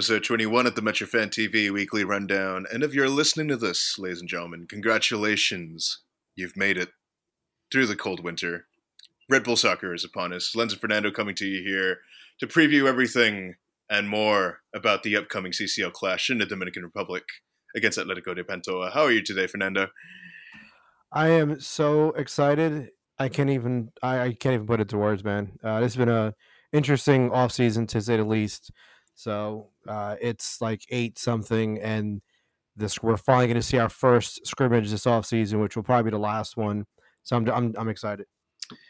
episode 21 of the Metro Fan TV Weekly Rundown. And if you're listening to this, ladies and gentlemen, congratulations. You've made it through the cold winter. Red Bull Soccer is upon us. Lenzo Fernando coming to you here to preview everything and more about the upcoming CCL clash in the Dominican Republic against Atletico de Pantoja. How are you today, Fernando? I am so excited. I can't even put it to words, man. It's been a interesting offseason, to say the least. So it's like 8-something, and we're finally going to see our first scrimmage this offseason, which will probably be the last one. So I'm excited.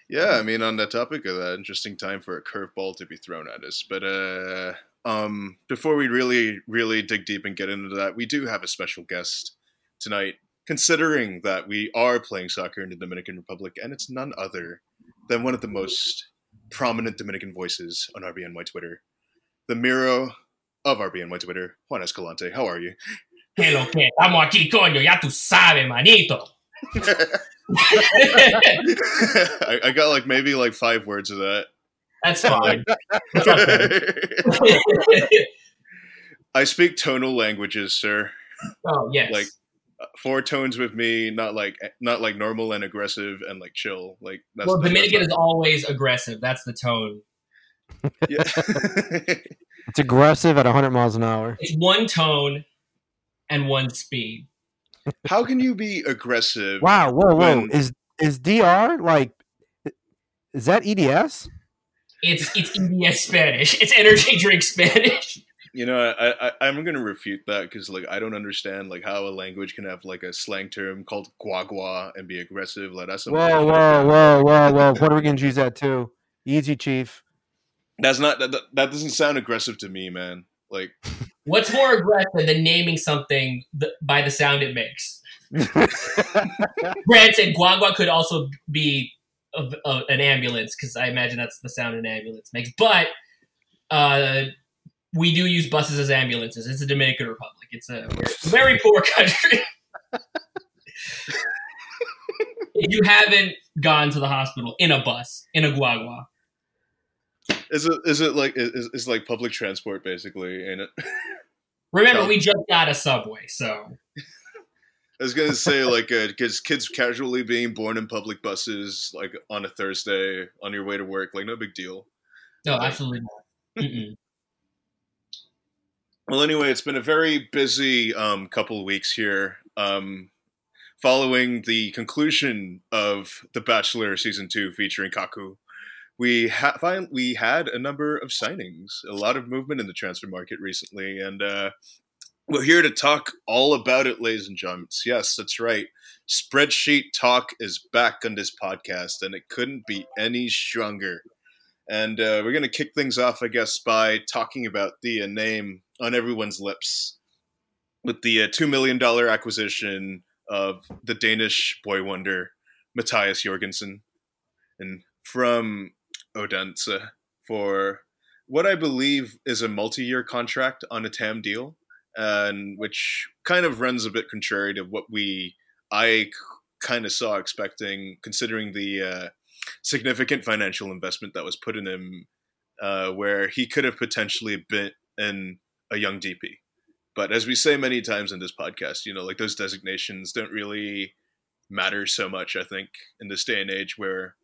Yeah, I mean, on the topic of that, interesting time for a curveball to be thrown at us. But before we really dig deep and get into that, we do have a special guest tonight, considering that we are playing soccer in the Dominican Republic, and it's none other than one of the most prominent Dominican voices on RBNY Twitter, the Miro of RBNY Twitter, Juan Escalante. How are you? Que lo que estamos aquí, coño, ya tú sabes, manito. I got maybe 5 words of that. That's fine. I speak tonal languages, sir. Oh yes. 4 tones with me, not normal and aggressive and chill. That's Dominican is always aggressive. That's the tone. Yeah. It's aggressive at 100 miles an hour. It's one tone and one speed. How can you be aggressive? Wow, whoa. Is DR is that EDS? It's EDS Spanish. It's energy drink Spanish. You know, I'm going to refute that because, I don't understand, how a language can have, a slang term called guagua and be aggressive. Whoa. Puerto Ricans use that, too. Easy, chief. That doesn't sound aggressive to me, man. What's more aggressive than naming something by the sound it makes? Granted, guagua could also be an ambulance, because I imagine that's the sound an ambulance makes. But... we do use buses as ambulances. It's the Dominican Republic. It's a very poor country. If you haven't gone to the hospital in a bus, in a guagua. Is it public transport, basically, ain't it? Remember, we just got a subway, so... I was going to say, kids casually being born in public buses, on a Thursday, on your way to work, no big deal. No, absolutely not. Mm-mm. Well, anyway, it's been a very busy couple of weeks here following the conclusion of The Bachelor Season 2 featuring Kaku. We had a number of signings, a lot of movement in the transfer market recently, and we're here to talk all about it, ladies and gentlemen. Yes, that's right. Spreadsheet talk is back on this podcast, and it couldn't be any stronger. And we're going to kick things off, I guess, by talking about the name on everyone's lips with the $2 million acquisition of the Danish boy wonder, Mathias Jørgensen, and from Odense for what I believe is a multi-year contract on a TAM deal, and which kind of runs a bit contrary to what I kind of saw expecting, considering the... significant financial investment that was put in him, where he could have potentially been in a young DP. But as we say many times in this podcast, those designations don't really matter so much, I think, in this day and age where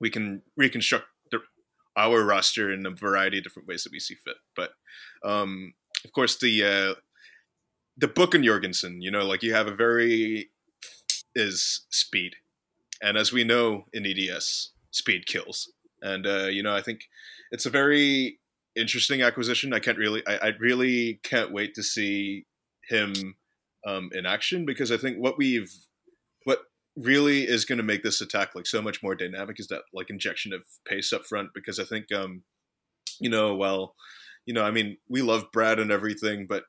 we can reconstruct our roster in a variety of different ways that we see fit. But, of course, the book in Jorgensen, you have is speed. And as we know in EDS, speed kills. And, I think it's a very interesting acquisition. I really can't wait to see him in action, because I think what really is going to make this attack so much more dynamic is that injection of pace up front. Because I think, we love Brad and everything, but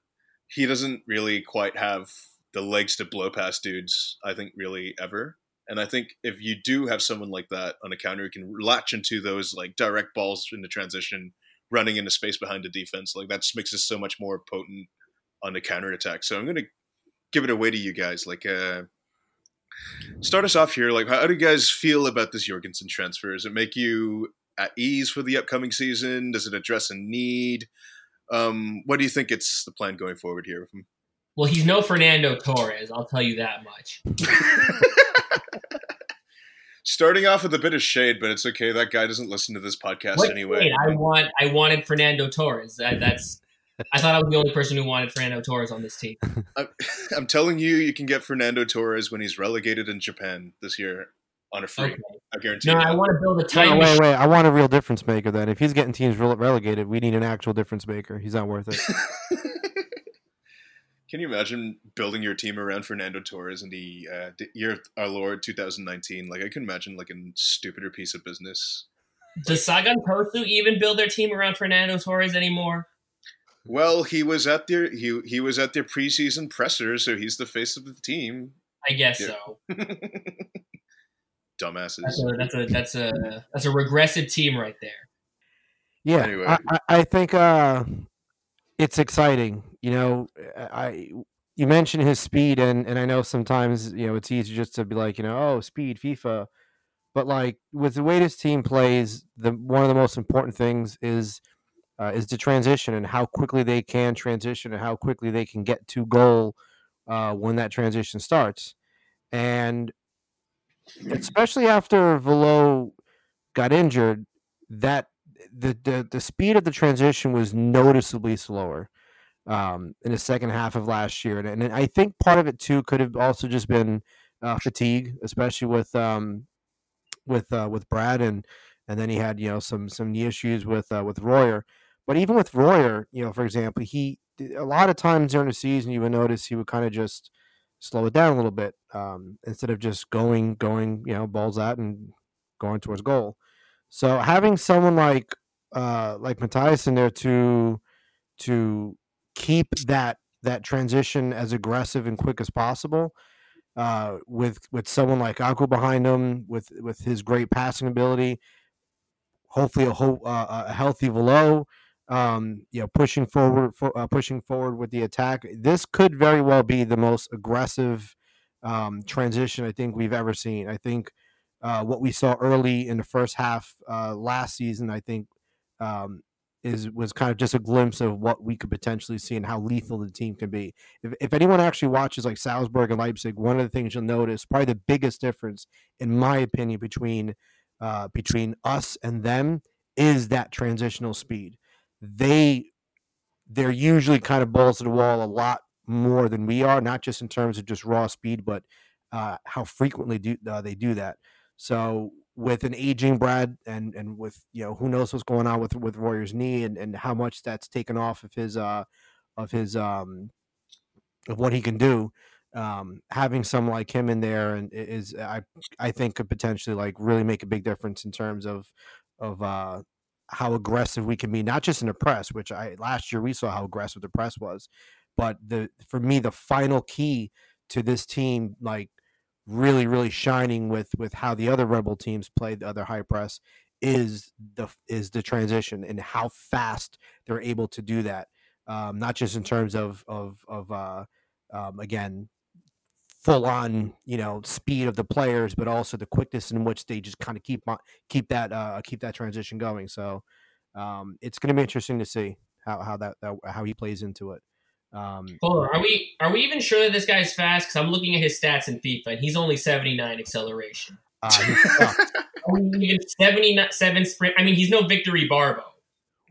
he doesn't really quite have the legs to blow past dudes, I think, really ever. And I think if you do have someone like that on a counter, you can latch into those direct balls in the transition, running into space behind the defense. That just makes us so much more potent on the counterattack. So I'm going to give it away to you guys. Start us off here. How do you guys feel about this Jorgensen transfer? Does it make you at ease for the upcoming season? Does it address a need? What do you think it's the plan going forward here? Well, he's no Fernando Torres, I'll tell you that much. Starting off with a bit of shade, but it's okay. That guy doesn't listen to this podcast anyway. I wanted Fernando Torres. I thought I was the only person who wanted Fernando Torres on this team. I'm telling you, you can get Fernando Torres when he's relegated in Japan this year on a free. Okay. I guarantee you. No, I want to build a time machine. Wait. I want a real difference maker then. If he's getting teams relegated, we need an actual difference maker. He's not worth it. Can you imagine building your team around Fernando Torres in the year of our Lord 2019? Like, I can imagine like a stupider piece of business. Does Sagan Persu even build their team around Fernando Torres anymore? Well, he was at their preseason presser, so he's the face of the team. I guess so. Dumbasses. That's a regressive team right there. Yeah, anyway. I think it's exciting. You know, you mentioned his speed, and I know sometimes, you know, it's easy just to be like, you know, oh, speed, FIFA. But, like, with the way this team plays, one of the most important things is the transition and how quickly they can transition and how quickly they can get to goal when that transition starts. And especially after Velo got injured, that the speed of the transition was noticeably slower in the second half of last year. And I think part of it, too, could have also just been fatigue, especially with Brad. And then he had, you know, some knee issues with Royer. But even with Royer, you know, for example, a lot of times during the season, you would notice he would kind of just slow it down a little bit instead of just going, you know, balls out and going towards goal. So having someone like Mathias in there to keep that transition as aggressive and quick as possible, with someone like Kaku behind him, with his great passing ability, hopefully a healthy Velo, you know, pushing forward with the attack. This could very well be the most aggressive transition I think we've ever seen. I think what we saw early in the first half last season, I think, was kind of just a glimpse of what we could potentially see and how lethal the team can be. If anyone actually watches like Salzburg and Leipzig, one of the things you'll notice, probably the biggest difference, in my opinion, between us and them is that transitional speed. They're usually kind of balls to the wall a lot more than we are, not just in terms of just raw speed, but how frequently they do that. So with an aging Brad and with, you know, who knows what's going on with Royer's knee and how much that's taken off of his what he can do, having someone like him in there and is I think could potentially like really make a big difference in terms of how aggressive we can be, not just in the press, which last year we saw how aggressive the press was, but for me the final key to this team like really, really shining with how the other Red Bull teams play the other high press is the transition and how fast they're able to do that. Not just in terms of again, full on, you know, speed of the players, but also the quickness in which they just kind of keep that transition going. So it's going to be interesting to see how he plays into it. Hold on, are we even sure that this guy's fast? Because I'm looking at his stats in FIFA, and he's only 79 acceleration. Are we even 77 sprint? I mean, he's no Victory Barbo.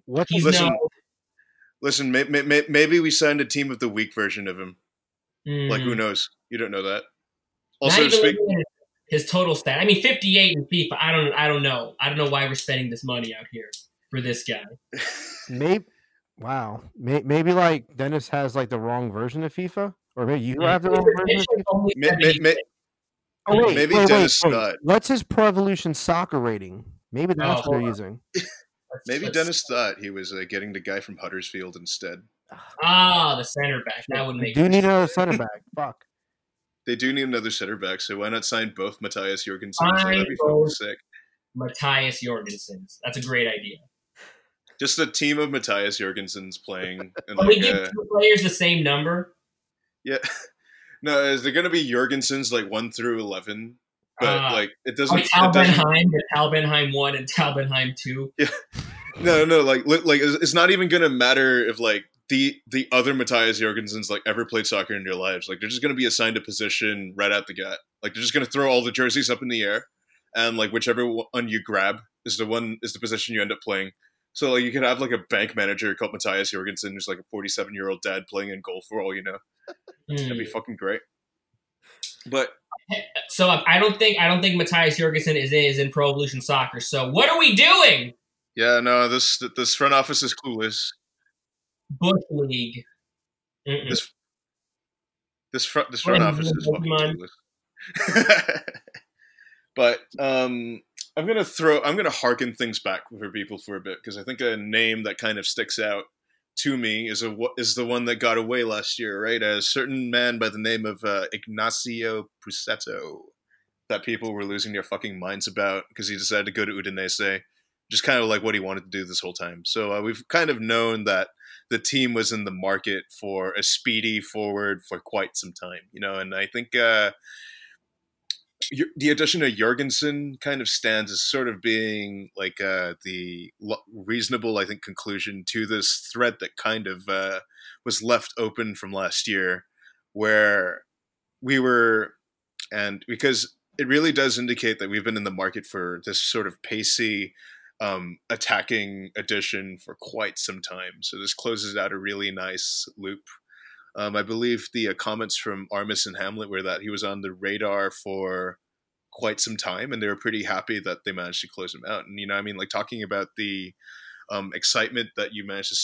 Listen. Maybe we signed a team of the week version of him. Like, who knows? You don't know that. Also, his total stat. I mean, 58 in FIFA. I don't know. I don't know why we're spending this money out here for this guy. Maybe. Wow, maybe like Dennis has like the wrong version of FIFA, or maybe you have the wrong version of FIFA. Maybe Dennis. What's his Pro Evolution Soccer rating? Maybe that's what they're using. Maybe Dennis thought he was getting the guy from Huddersfield instead. The center back. That would make. Need another center back. Fuck. They do need another center back. So why not sign both Mathias Jørgensen? That'd be fucking sick. Mathias Jørgensen. That's a great idea. Just a team of Mathias Jørgensen's playing. And like, they give two players the same number? Yeah. No, is there going to be Jørgensen's like 1 through 11? But like, it doesn't... Tal Benheim 1 and Tal Benheim 2. Yeah. No, like it's not even gonna matter if like the other Mathias Jørgensen's like ever played soccer in their lives. Like they're just gonna be assigned a position right out the gate. Like they're just gonna throw all the jerseys up in the air, and like whichever one you grab is the position you end up playing. So like you could have like a bank manager called Mathias Jørgensen, who's like a 47-year-old dad playing in goal for all you know. That'd be fucking great. But so I don't think Mathias Jørgensen is in Pro Evolution Soccer. So what are we doing? Yeah, no, this front office is clueless. Bush League. Mm-mm. This front office is fucking clueless. But I'm gonna harken things back for people for a bit, because I think a name that kind of sticks out to me is the one that got away last year, right? A certain man by the name of Ignacio Pusetto, that people were losing their fucking minds about because he decided to go to Udinese. Just kind of like what he wanted to do this whole time. So we've kind of known that the team was in the market for a speedy forward for quite some time, you know. And I think the addition of Jørgensen kind of stands as sort of being like the reasonable, I think, conclusion to this thread that kind of was left open from last year, where we were, and because it really does indicate that we've been in the market for this sort of pacey, attacking addition for quite some time. So this closes out a really nice loop. I believe the comments from Armas and Hamlet were that he was on the radar for quite some time, and they were pretty happy that they managed to close him out. And, you know, I mean, like talking about the excitement that you managed to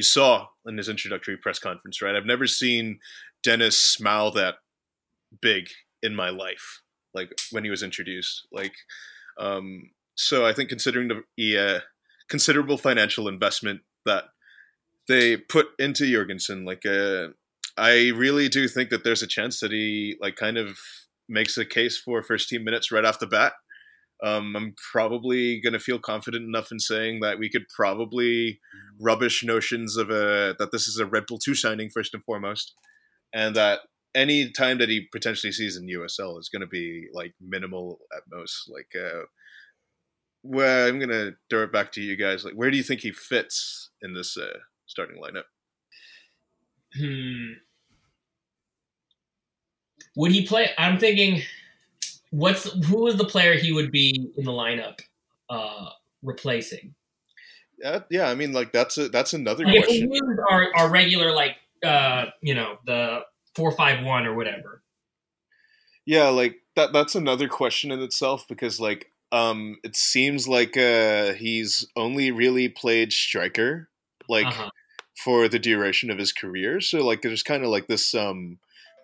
saw in his introductory press conference, right? I've never seen Dennis smile that big in my life, like when he was introduced, like. So I think considering the considerable financial investment that they put into Jørgensen, like I really do think that there's a chance that he like kind of makes a case for first team minutes right off the bat. I'm probably going to feel confident enough in saying that we could probably rubbish notions of that this is a Red Bull II signing first and foremost, and that any time that he potentially sees in USL is going to be like minimal at most. Like, well, I'm going to throw it back to you guys. Like, where do you think he fits in this starting lineup? Would he play? I'm thinking, who is the player he would be in the lineup replacing? Yeah, I mean, like that's another question. Our regular, like, you know, the 4-5-1 or whatever. Yeah, like that's another question in itself, because like it seems like he's only really played striker like for the duration of his career. So like there's kind of like this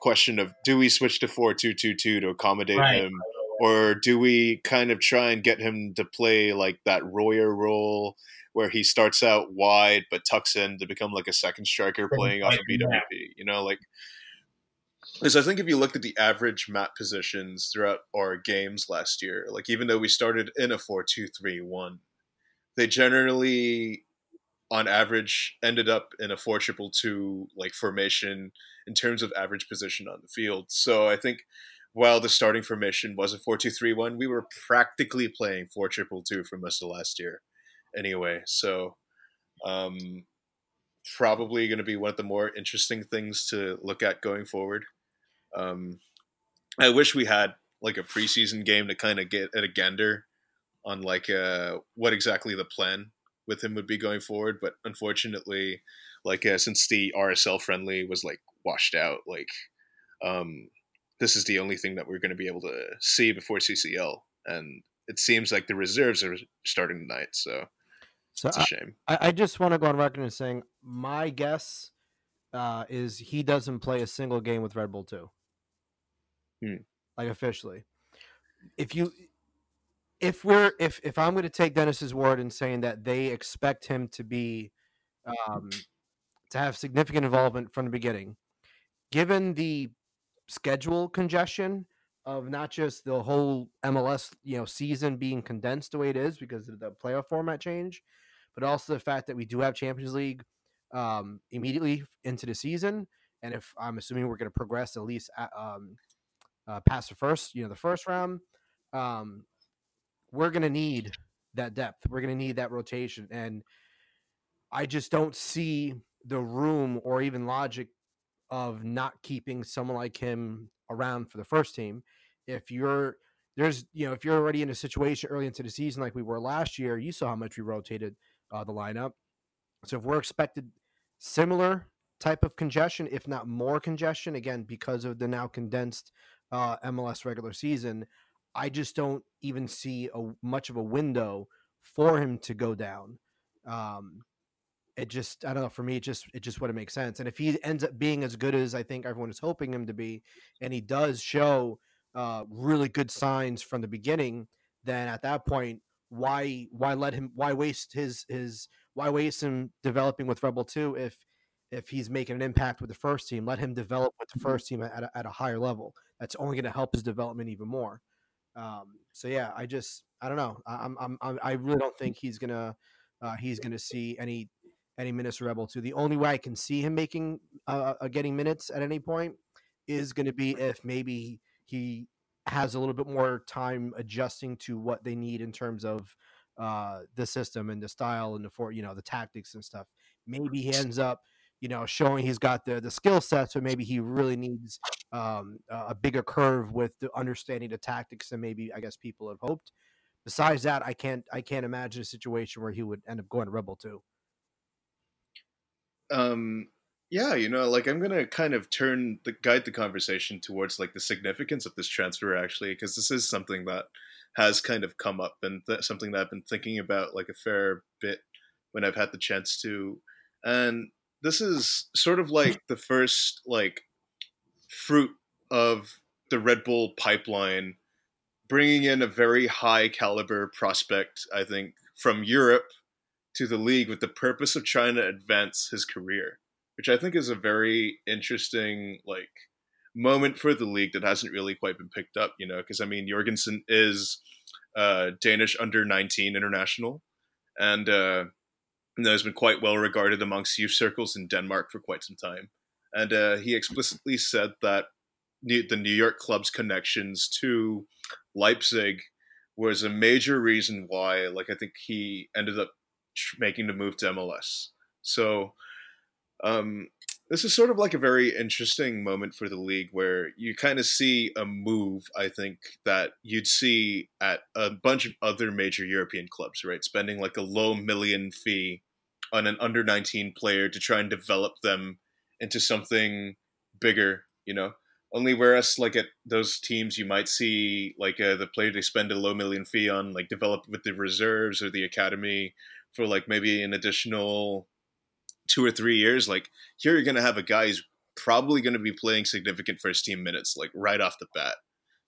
question of, do we switch to 4-2-2-2 to accommodate him, or do we kind of try and get him to play like that Royer role where he starts out wide but tucks in to become like a second striker playing off of BWP, you know, like. Because I think if you looked at the average map positions throughout our games last year, like even though we started in a 4-2-3-1, they generally, on average, ended up in a 4-2-2 like formation in terms of average position on the field. So I think while the starting formation was a 4-2-3-1, we were practically playing 4-2-2 for most of last year, anyway. So. Probably going to be one of the more interesting things to look at going forward. I wish we had like a preseason game to kind of get at a gander on like what exactly the plan with him would be going forward. But unfortunately, like since the RSL friendly was like washed out, like this is the only thing that we're going to be able to see before CCL. And it seems like the reserves are starting tonight. So it's a shame. I just want to go on record as saying my guess is he doesn't play a single game with Red Bull 2. Like officially. If I'm going to take Dennis's word in saying that they expect him to be to have significant involvement from the beginning, given the schedule congestion of not just the whole MLS, you know, season being condensed the way it is because of the playoff format change, but also the fact that we do have Champions League immediately into the season. And if I'm assuming we're going to progress at least past the first round, we're going to need that depth. We're going to need that rotation. And I just don't see the room or even logic of not keeping someone like him around for the first team. If you're already in a situation early into the season like we were last year, you saw how much we rotated the lineup. So if we're expected similar type of congestion, if not more congestion, again, because of the now condensed MLS regular season, I just don't even see much of a window for him to go down. I don't know. For me, it just wouldn't make sense. And if he ends up being as good as I think everyone is hoping him to be, and he does show really good signs from the beginning, then at that point, why waste him developing with Red Bull II if he's making an impact with the first team? Let him develop with the first team at a higher level. That's only going to help his development even more. I don't know. I really don't think he's gonna see any minutes for Red Bull II. The only way I can see him making getting minutes at any point is going to be if maybe he has a little bit more time adjusting to what they need in terms of the system and the style and the tactics and stuff. Maybe he ends up showing he's got the skill set, so maybe he really needs a bigger curve with the understanding the tactics than maybe I guess people have hoped. Besides that, I can't imagine a situation where he would end up going to Red Bull II. I'm going to kind of guide the conversation towards like the significance of this transfer, actually, because this is something that has kind of come up and something that I've been thinking about like a fair bit when I've had the chance to. And this is sort of like the first like fruit of the Red Bull pipeline, bringing in a very high caliber prospect, I think, from Europe to the league with the purpose of trying to advance his career, which I think is a very interesting like moment for the league that hasn't really quite been picked up, because I mean, Jørgensen is Danish under-19 international and has been quite well regarded amongst youth circles in Denmark for quite some time. And he explicitly said that the New York club's connections to Leipzig was a major reason why, like, I think he ended up making the move to MLS. So this is sort of like a very interesting moment for the league where you kind of see a move, I think, that you'd see at a bunch of other major European clubs, right? Spending like a low million fee on an under-19 player to try and develop them into something bigger, Only whereas like at those teams you might see like the player they spend a low million fee on like develop with the reserves or the academy for like maybe an additional 2 or 3 years. Like here you're going to have a guy who's probably going to be playing significant first team minutes like right off the bat.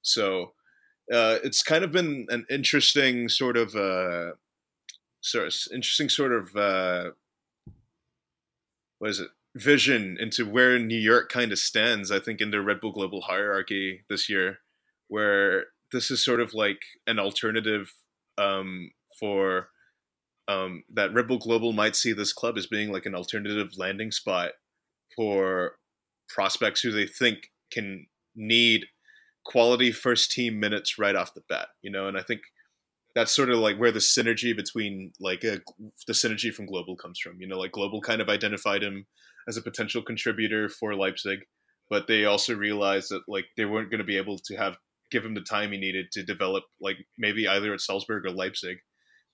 So it's kind of been an interesting sort of what is it? Vision into where New York kind of stands, I think, in the Red Bull Global hierarchy this year, where this is sort of like an alternative for that Red Bull Global might see this club as being like an alternative landing spot for prospects who they think can need quality first team minutes right off the bat, and I think that's sort of like where the synergy between like the synergy from Global comes from, like Global kind of identified him as a potential contributor for Leipzig, but they also realized that like they weren't going to be able to give him the time he needed to develop, like maybe either at Salzburg or Leipzig.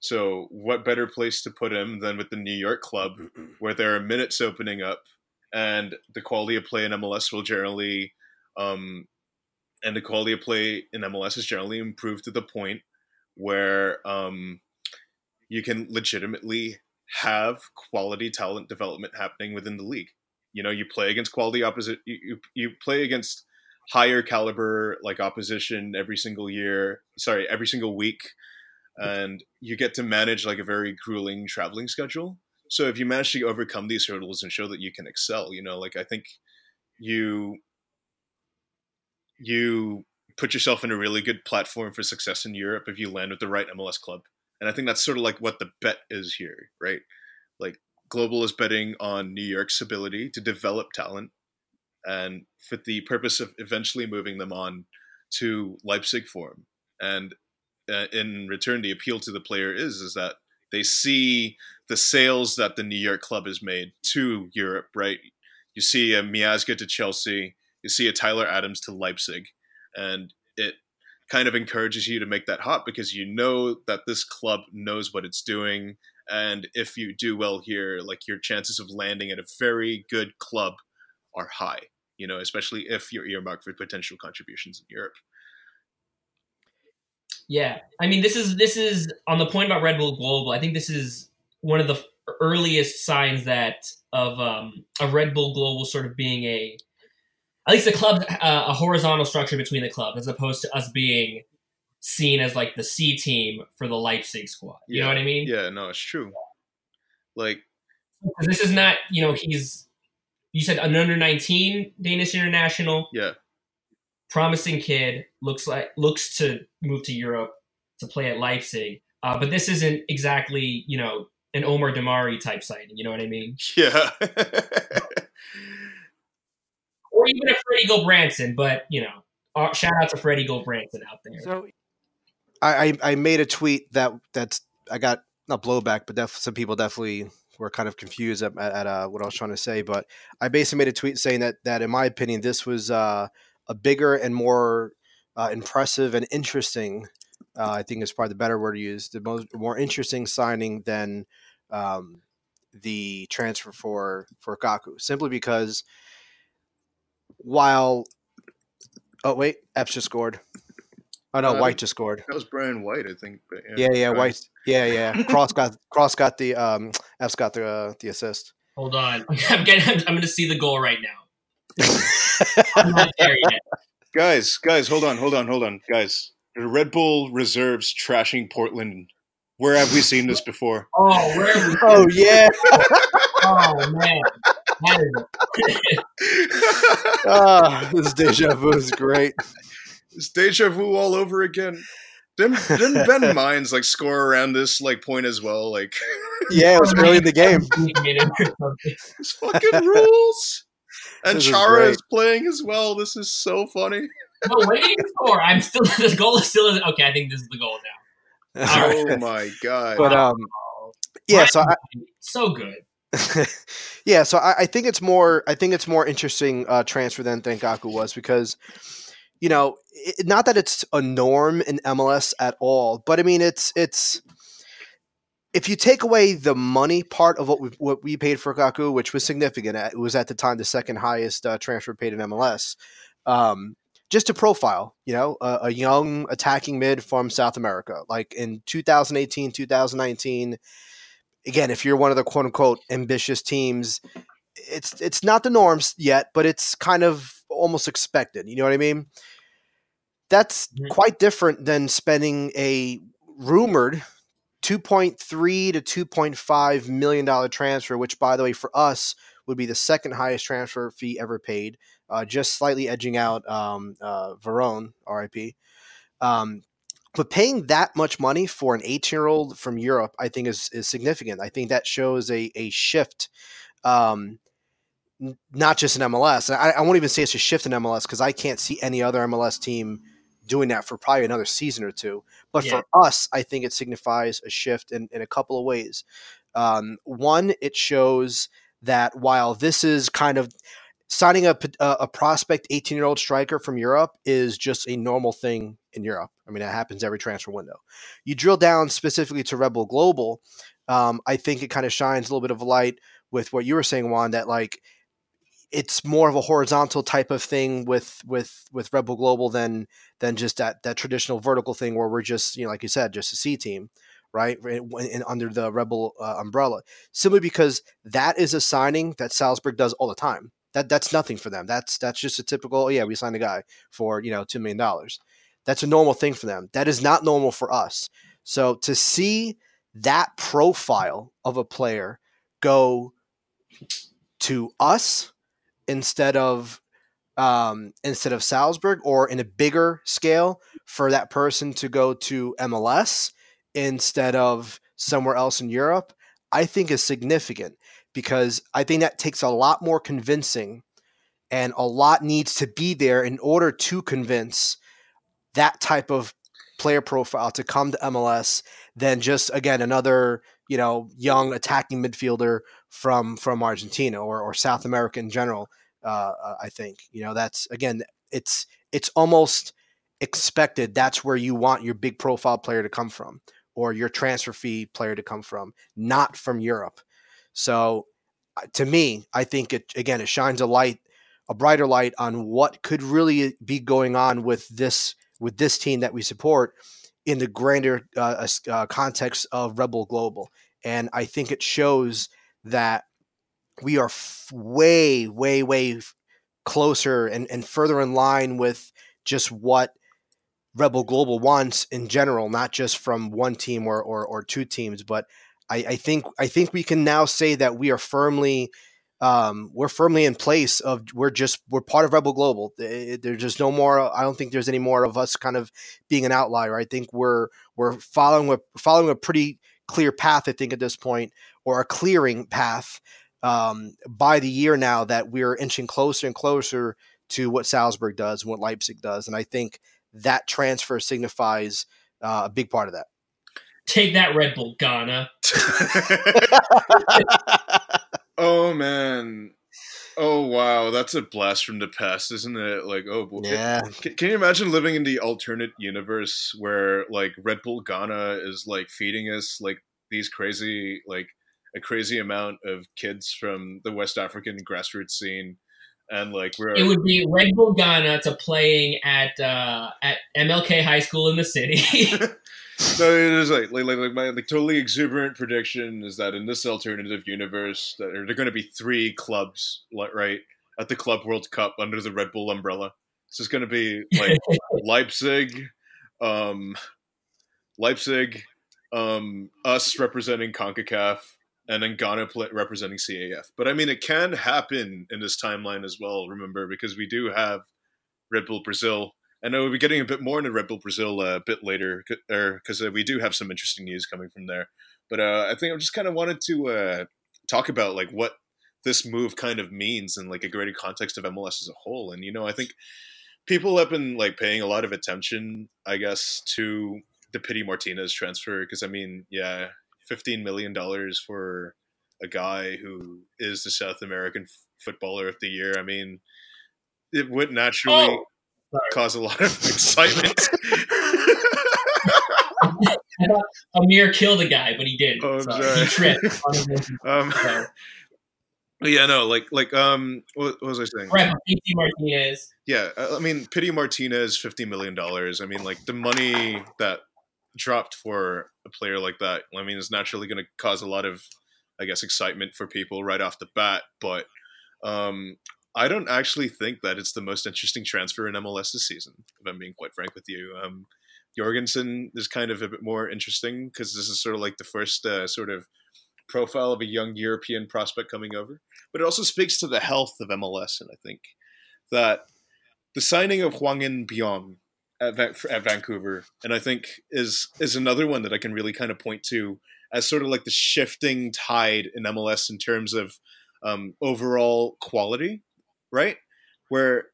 So what better place to put him than with the New York club where there are minutes opening up and the quality of play in MLS will generally, and the quality of play in MLS is generally improved to the point where you can legitimately have quality talent development happening within the league. You play against quality opposite. You play against higher caliber like opposition every single week, and you get to manage like a very grueling traveling schedule. So if you manage to overcome these hurdles and show that you can excel, like I think you put yourself in a really good platform for success in Europe if you land with the right MLS club. And I think that's sort of like what the bet is here, right? Like Global is betting on New York's ability to develop talent and for the purpose of eventually moving them on to Leipzig for him. And in return, the appeal to the player is that they see the sales that the New York club has made to Europe, right? You see a Miazga to Chelsea, you see a Tyler Adams to Leipzig, and it kind of encourages you to make that hop because you know that this club knows what it's doing. And if you do well here, like, your chances of landing at a very good club are high, you know, especially if you're earmarked for potential contributions in Europe. Yeah. I mean, this is on the point about Red Bull Global. I think this is one of the earliest signs that of Red Bull Global sort of being a horizontal structure between the club, as opposed to us being seen as like the C team for the Leipzig squad. You know what I mean? Yeah, no, it's true. Like, this is not, you know, you said an under 19 Danish international. Yeah. Promising kid, looks to move to Europe to play at Leipzig. But this isn't exactly, you know, an Omar Damari type signing. You know what I mean? Yeah. Or even a Freddie Gulbrandsen, but, you know, shout out to Freddie Gulbrandsen out there. So I made a tweet that's I got not blowback, but some people definitely were kind of confused at what I was trying to say. But I basically made a tweet saying that in my opinion, this was a bigger and more impressive and interesting, I think is probably the better word to use, the more interesting signing than the transfer for Kaku, simply because while – oh, wait, Epps just scored. Oh, no, White just scored. That was Brian White, I think. But yeah, White. Yeah. Cross got the – Epps got the assist. Hold on. I'm going to see the goal right now. I'm not there yet. Guys, hold on. Guys, the Red Bull reserves trashing Portland. Where have we seen this before? Oh, where have we seen this? Yeah. Oh, man. This deja vu is great. It's deja vu all over again. Didn't Ben Mines like score around this like point as well? Like, yeah, it was early in the game. It's fucking rules. And Chara is playing as well. This is so funny. No, what did he score? I'm still. This goal is still. Okay, I think this is the goal now. Oh my god! But yeah. So good. Yeah, so I think it's more. I think it's more interesting transfer than Kaku was because, you know, not that it's a norm in MLS at all, but I mean, it's. If you take away the money part of what we paid for Kaku, which was significant, it was at the time the second highest transfer paid in MLS. Just to profile, you know, a young attacking mid from South America, like in 2018, 2019. Again, if you're one of the quote unquote ambitious teams, it's not the norms yet, but it's kind of almost expected. You know what I mean? That's quite different than spending a rumored $2.3 to $2.5 million transfer, which, by the way, for us would be the second highest transfer fee ever paid, just slightly edging out Verón, RIP. But paying that much money for an 18-year-old from Europe, I think, is significant. I think that shows a shift, not just in MLS. I won't even say it's a shift in MLS because I can't see any other MLS team doing that for probably another season or two. But for us, I think it signifies a shift in a couple of ways. One, it shows that while this is kind of signing a prospect 18-year-old striker from Europe is just a normal thing in Europe. I mean, it happens every transfer window. You drill down specifically to Red Bull Global. I think it kind of shines a little bit of light with what you were saying, Juan, that like it's more of a horizontal type of thing with Red Bull Global than just that traditional vertical thing where we're just, you know, like you said, just a C team, right? And under the Red Bull umbrella, simply because that is a signing that Salzburg does all the time. That's nothing for them. That's just a typical, we signed a guy for, you know, $2 million. That's a normal thing for them. That is not normal for us. So to see that profile of a player go to us instead of Salzburg, or in a bigger scale for that person to go to MLS instead of somewhere else in Europe, I think is significant because I think that takes a lot more convincing and a lot needs to be there in order to convince that type of player profile to come to MLS than just, again, another, you know, young attacking midfielder from Argentina or South America in general. I think, you know, that's, again, it's almost expected. That's where you want your big profile player to come from, or your transfer fee player to come from, not from Europe. So to me, I think it, again, it shines a brighter light on what could really be going on with this team that we support in the grander context of Red Bull Global. And I think it shows that we are way closer and further in line with just what Red Bull Global wants in general, not just from one team or two teams. But I think we can now say that we are firmly in place of we're part of Red Bull Global. There's just no more. I don't think there's any more of us kind of being an outlier. I think we're following a pretty clear path, I think, at this point, or a clearing path by the year now, that we're inching closer and closer to what Salzburg does and what Leipzig does. And I think that transfer signifies a big part of that. Take that, Red Bull, Ghana. Oh, man. Oh, wow. That's a blast from the past, isn't it? Like, oh, boy. Yeah. Can you imagine living in the alternate universe where, like, Red Bull Ghana is, like, feeding us, like, these crazy, like, a crazy amount of kids from the West African grassroots scene? And, like, it would be Red Bull Ghana to playing at MLK High School in the city. So it is like my totally exuberant prediction is that in this alternative universe, that there are going to be three clubs, right, at the Club World Cup under the Red Bull umbrella. So it's going to be like Leipzig, us representing CONCACAF, and then Ghana representing CAF. But I mean, it can happen in this timeline as well, remember, because we do have Red Bull Brazil. And we'll be getting a bit more into Red Bull Brazil a bit later, because we do have some interesting news coming from there. But I think I just kind of wanted to talk about, like, what this move kind of means in, like, a greater context of MLS as a whole. And, you know, I think people have been, like, paying a lot of attention, I guess, to the Pity Martinez transfer, because, I mean, yeah, $15 million for a guy who is the South American Footballer of the Year. I mean, it would naturally cause a lot of excitement. I thought Amir killed a guy, but he didn't. Oh, so he tripped. Yeah, no, what was I saying? Right, Pity Martinez. Yeah, I mean, Pity Martinez, $50 million. I mean, like, the money that dropped for a player like that, I mean, is naturally going to cause a lot of, I guess, excitement for people right off the bat. But I don't actually think that it's the most interesting transfer in MLS this season, if I'm being quite frank with you. Jørgensen is kind of a bit more interesting, because this is sort of like the first sort of profile of a young European prospect coming over. But it also speaks to the health of MLS, and I think that the signing of Hwang-in Byong at Vancouver, and I think is another one that I can really kind of point to as sort of like the shifting tide in MLS in terms of overall quality, right? Where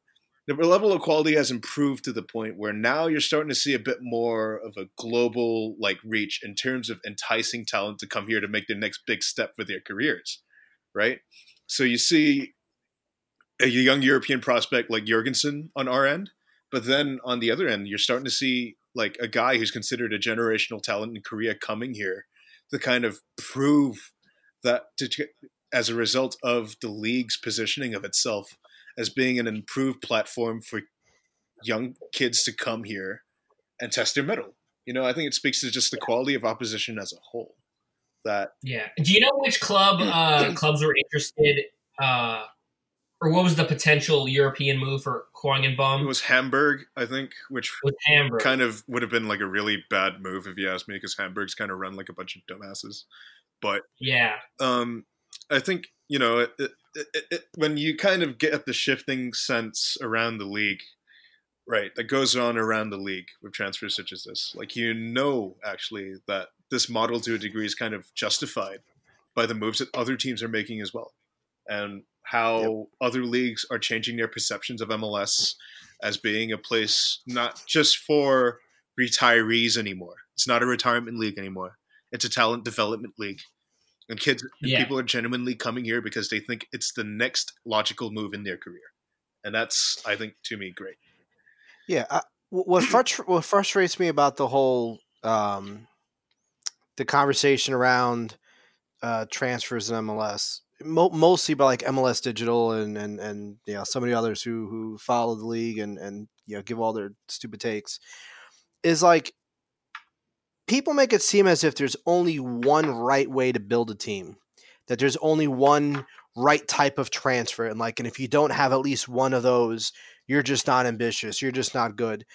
the level of quality has improved to the point where now you're starting to see a bit more of a global, like, reach in terms of enticing talent to come here to make their next big step for their careers, right? So you see a young European prospect like Jørgensen on our end. But then on the other end, you're starting to see, like, a guy who's considered a generational talent in Korea coming here to kind of prove that, as a result of the league's positioning of itself as being an improved platform for young kids to come here and test their mettle. You know, I think it speaks to just the quality of opposition as a whole. That, yeah. Do you know which clubs were interested? Or what was the potential European move for Hwang-in-Byong? It was Hamburg, I think, kind of would have been like a really bad move if you ask me, because Hamburg's kind of run like a bunch of dumbasses. But yeah, I think, you know, when you kind of get the shifting sense around the league, right, that goes on around the league with transfers such as this, like, you know, actually that this model to a degree is kind of justified by the moves that other teams are making as well. And how other leagues are changing their perceptions of MLS as being a place not just for retirees anymore. It's not a retirement league anymore. It's a talent development league. And kids, yeah. People are genuinely coming here because they think it's the next logical move in their career. And that's, I think, to me, great. Yeah. What frustrates me about the whole the conversation around transfers in MLS, mostly by like MLS Digital and you know, some of the others who follow the league and you know, give all their stupid takes, is like people make it seem as if there's only one right way to build a team, that there's only one right type of transfer, and if you don't have at least one of those, you're just not ambitious. You're just not good.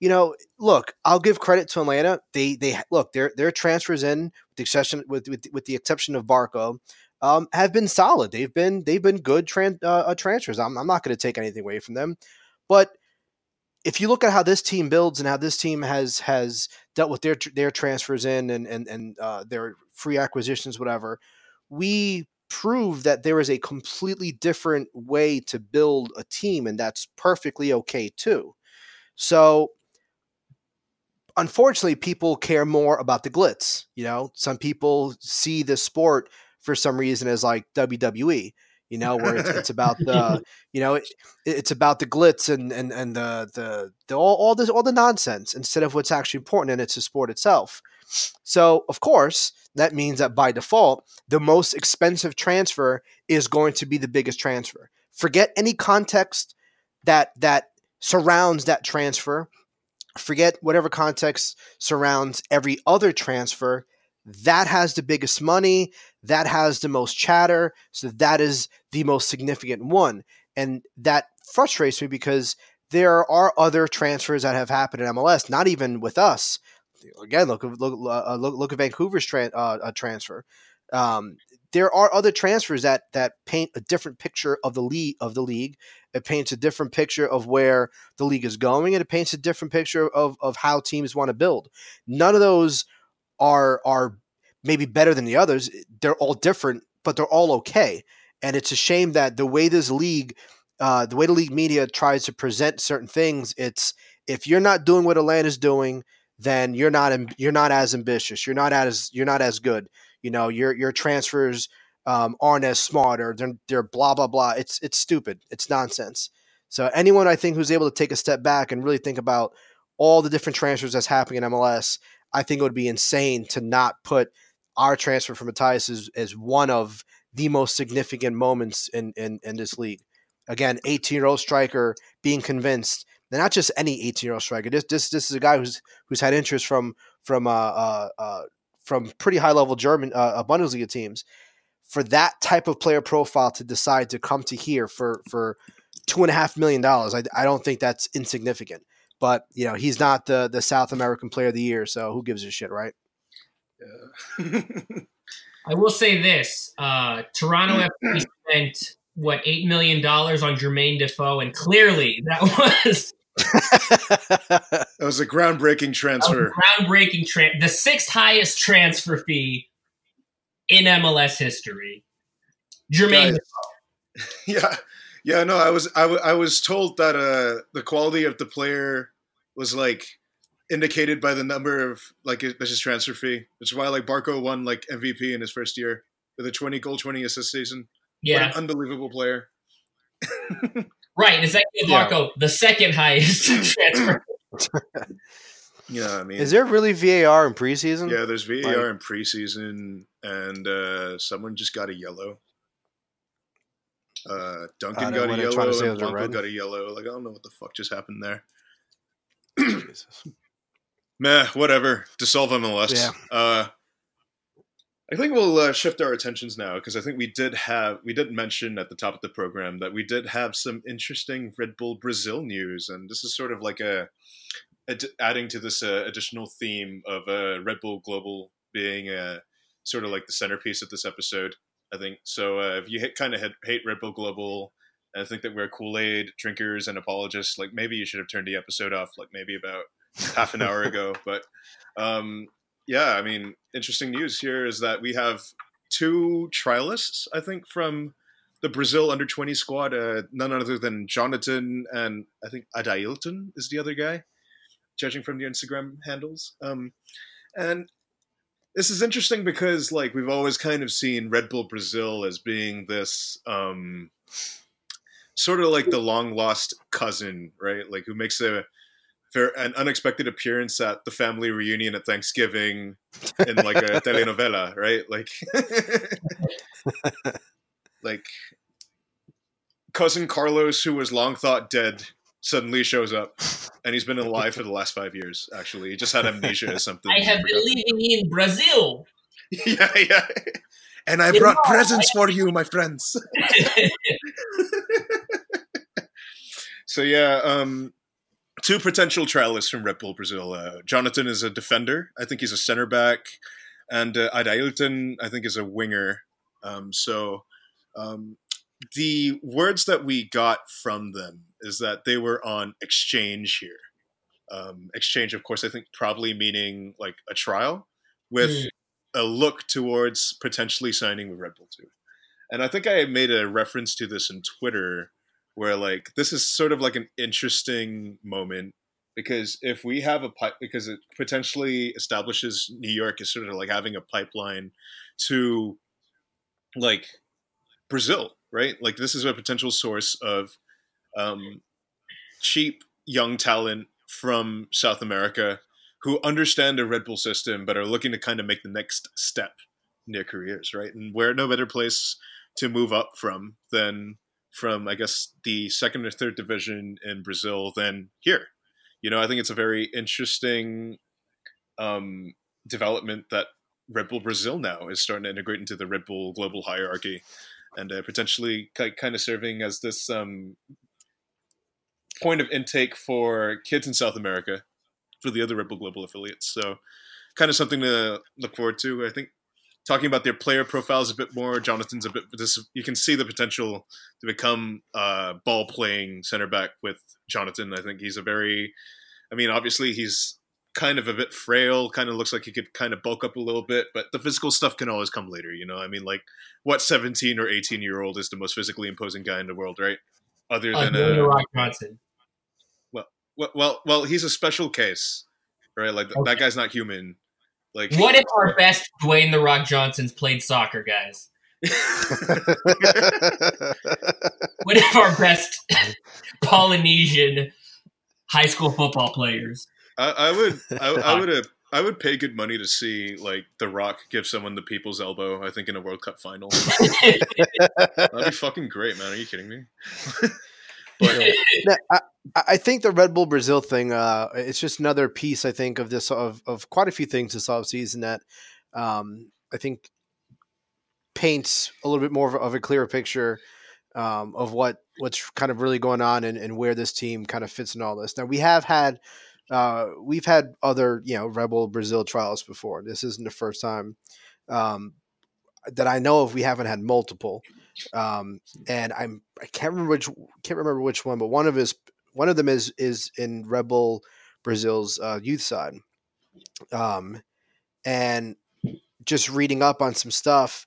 You know, look, I'll give credit to Atlanta. They look, their transfers in with the exception of Barco, have been solid. They've been good transfers. I'm not going to take anything away from them, but if you look at how this team builds and how this team has dealt with their transfers in and their free acquisitions, whatever, we prove that there is a completely different way to build a team, and that's perfectly okay too. So unfortunately, people care more about the glitz. You know, some people see this sport for some reason as like WWE. You know, where it's about the, you know, it's about the glitz and the all the nonsense instead of what's actually important, and it's the sport itself. So of course that means that by default, the most expensive transfer is going to be the biggest transfer. Forget any context that surrounds that transfer. Forget whatever context surrounds every other transfer. That has the biggest money, that has the most chatter, so that is the most significant one. And that frustrates me because there are other transfers that have happened in MLS, not even with us. Again, look at Vancouver's transfer. There are other transfers that paint a different picture of the league. It paints a different picture of where the league is going, and it paints a different picture of how teams want to build. None of those are maybe better than the others. They're all different, but they're all okay. And it's a shame that the way this league, the way the league media tries to present certain things, it's if you're not doing what Atlanta's doing, then you're not as ambitious. You're not as good. You know, your transfers aren't as smart, or they're blah blah blah. It's stupid. It's nonsense. So anyone I think who's able to take a step back and really think about all the different transfers that's happening in MLS, I think it would be insane to not put our transfer from Mathias as one of the most significant moments in this league. Again, 18-year-old striker being convinced, not just any 18-year-old striker. This is a guy who's had interest from pretty high-level German Bundesliga teams. For that type of player profile to decide to come to here for $2.5 million, I don't think that's insignificant. But, you know, he's not the South American Player of the Year, so who gives a shit, right? Yeah. I will say this. Toronto FC spent, $8 million on Jermaine Defoe, and clearly that was a groundbreaking transfer. The sixth highest transfer fee in MLS history. Jermaine Defoe. Yeah. Yeah, no, I was told that the quality of the player was indicated by the number of his transfer fee, which is why Barco won MVP in his first year with a 20-goal, 20-assist season. Yeah, what an unbelievable player. Right, it's Barco, the second highest transfer. Yeah, I mean, is there really VAR in preseason? Yeah, there's VAR in preseason, and someone just got a yellow. Duncan got a yellow, and Blanco got a yellow. I don't know what the fuck just happened there. Jesus. Meh, whatever. Dissolve MLS. Yeah. I think we'll shift our attentions now, because I think we did mention at the top of the program that we did have some interesting Red Bull Brazil news, and this is sort of adding to this additional theme of Red Bull Global being sort of the centerpiece of this episode. I think so. If you hate Red Bull Global, and I think that we're Kool-Aid drinkers and apologists, maybe you should have turned the episode off, maybe about half an hour ago. But yeah, I mean, interesting news here is that we have two trialists, I think, from the Brazil under-20 squad, none other than Jonathan and I think Adailton is the other guy. judging from the Instagram handles. And this is interesting because, like, we've always kind of seen Red Bull Brazil as being this sort of like the long lost cousin, right? Like, who makes an unexpected appearance at the family reunion at Thanksgiving in like a telenovela, right? Like, like cousin Carlos, who was long thought dead, suddenly shows up, and he's been alive for the last 5 years. Actually, he just had amnesia or something. I have been living in Brazil. Yeah, yeah. And I brought presents for you, my friends. So yeah, two potential trialists from Red Bull Brazil. Jonathan is a defender. I think he's a center back, and Adailton, I think, is a winger. The words that we got from them is that they were on exchange here. Exchange, of course, I think probably meaning like a trial with a look towards potentially signing with Red Bull II. And I think I made a reference to this in Twitter where, like, this is sort of like an interesting moment because if we have because it potentially establishes New York as sort of like having a pipeline to like Brazil, right? Like, this is a potential source of cheap young talent from South America who understand the Red Bull system but are looking to kind of make the next step in their careers, right? And we're no better place to move up from than from, I guess, the second or third division in Brazil than here. You know, I think it's a very interesting development that Red Bull Brazil now is starting to integrate into the Red Bull global hierarchy and potentially kind of serving as this point of intake for kids in South America for the other Red Bull Global affiliates. So kind of something to look forward to. I think talking about their player profiles a bit more, Jonathan's a bit, you can see the potential to become a ball-playing center back with Jonathan. I think he's obviously he's kind of a bit frail, kind of looks like he could kind of bulk up a little bit, but the physical stuff can always come later, you know? I mean, like, what 17 or 18-year-old is the most physically imposing guy in the world, right? Other than Johnson. Well, he's a special case, right? Like, okay. That guy's not human. Like, what if our best Dwayne the Rock Johnsons played soccer, guys? What if our best Polynesian high school football players? I would pay good money to see, like, The Rock give someone the people's elbow, I think, in a World Cup final. That'd be fucking great, man. Are you kidding me? But, I think the Red Bull Brazil thing, it's just another piece, I think, of this, of quite a few things this offseason that I think paints a little bit more of a clearer picture of what's kind of really going on and where this team kind of fits in all this. Now, we have had... we've had other, Red Bull Brazil trials before. This isn't the first time that I know of. We haven't had multiple, and I can't remember which one, but one of them is in Red Bull Brazil's youth side, and just reading up on some stuff,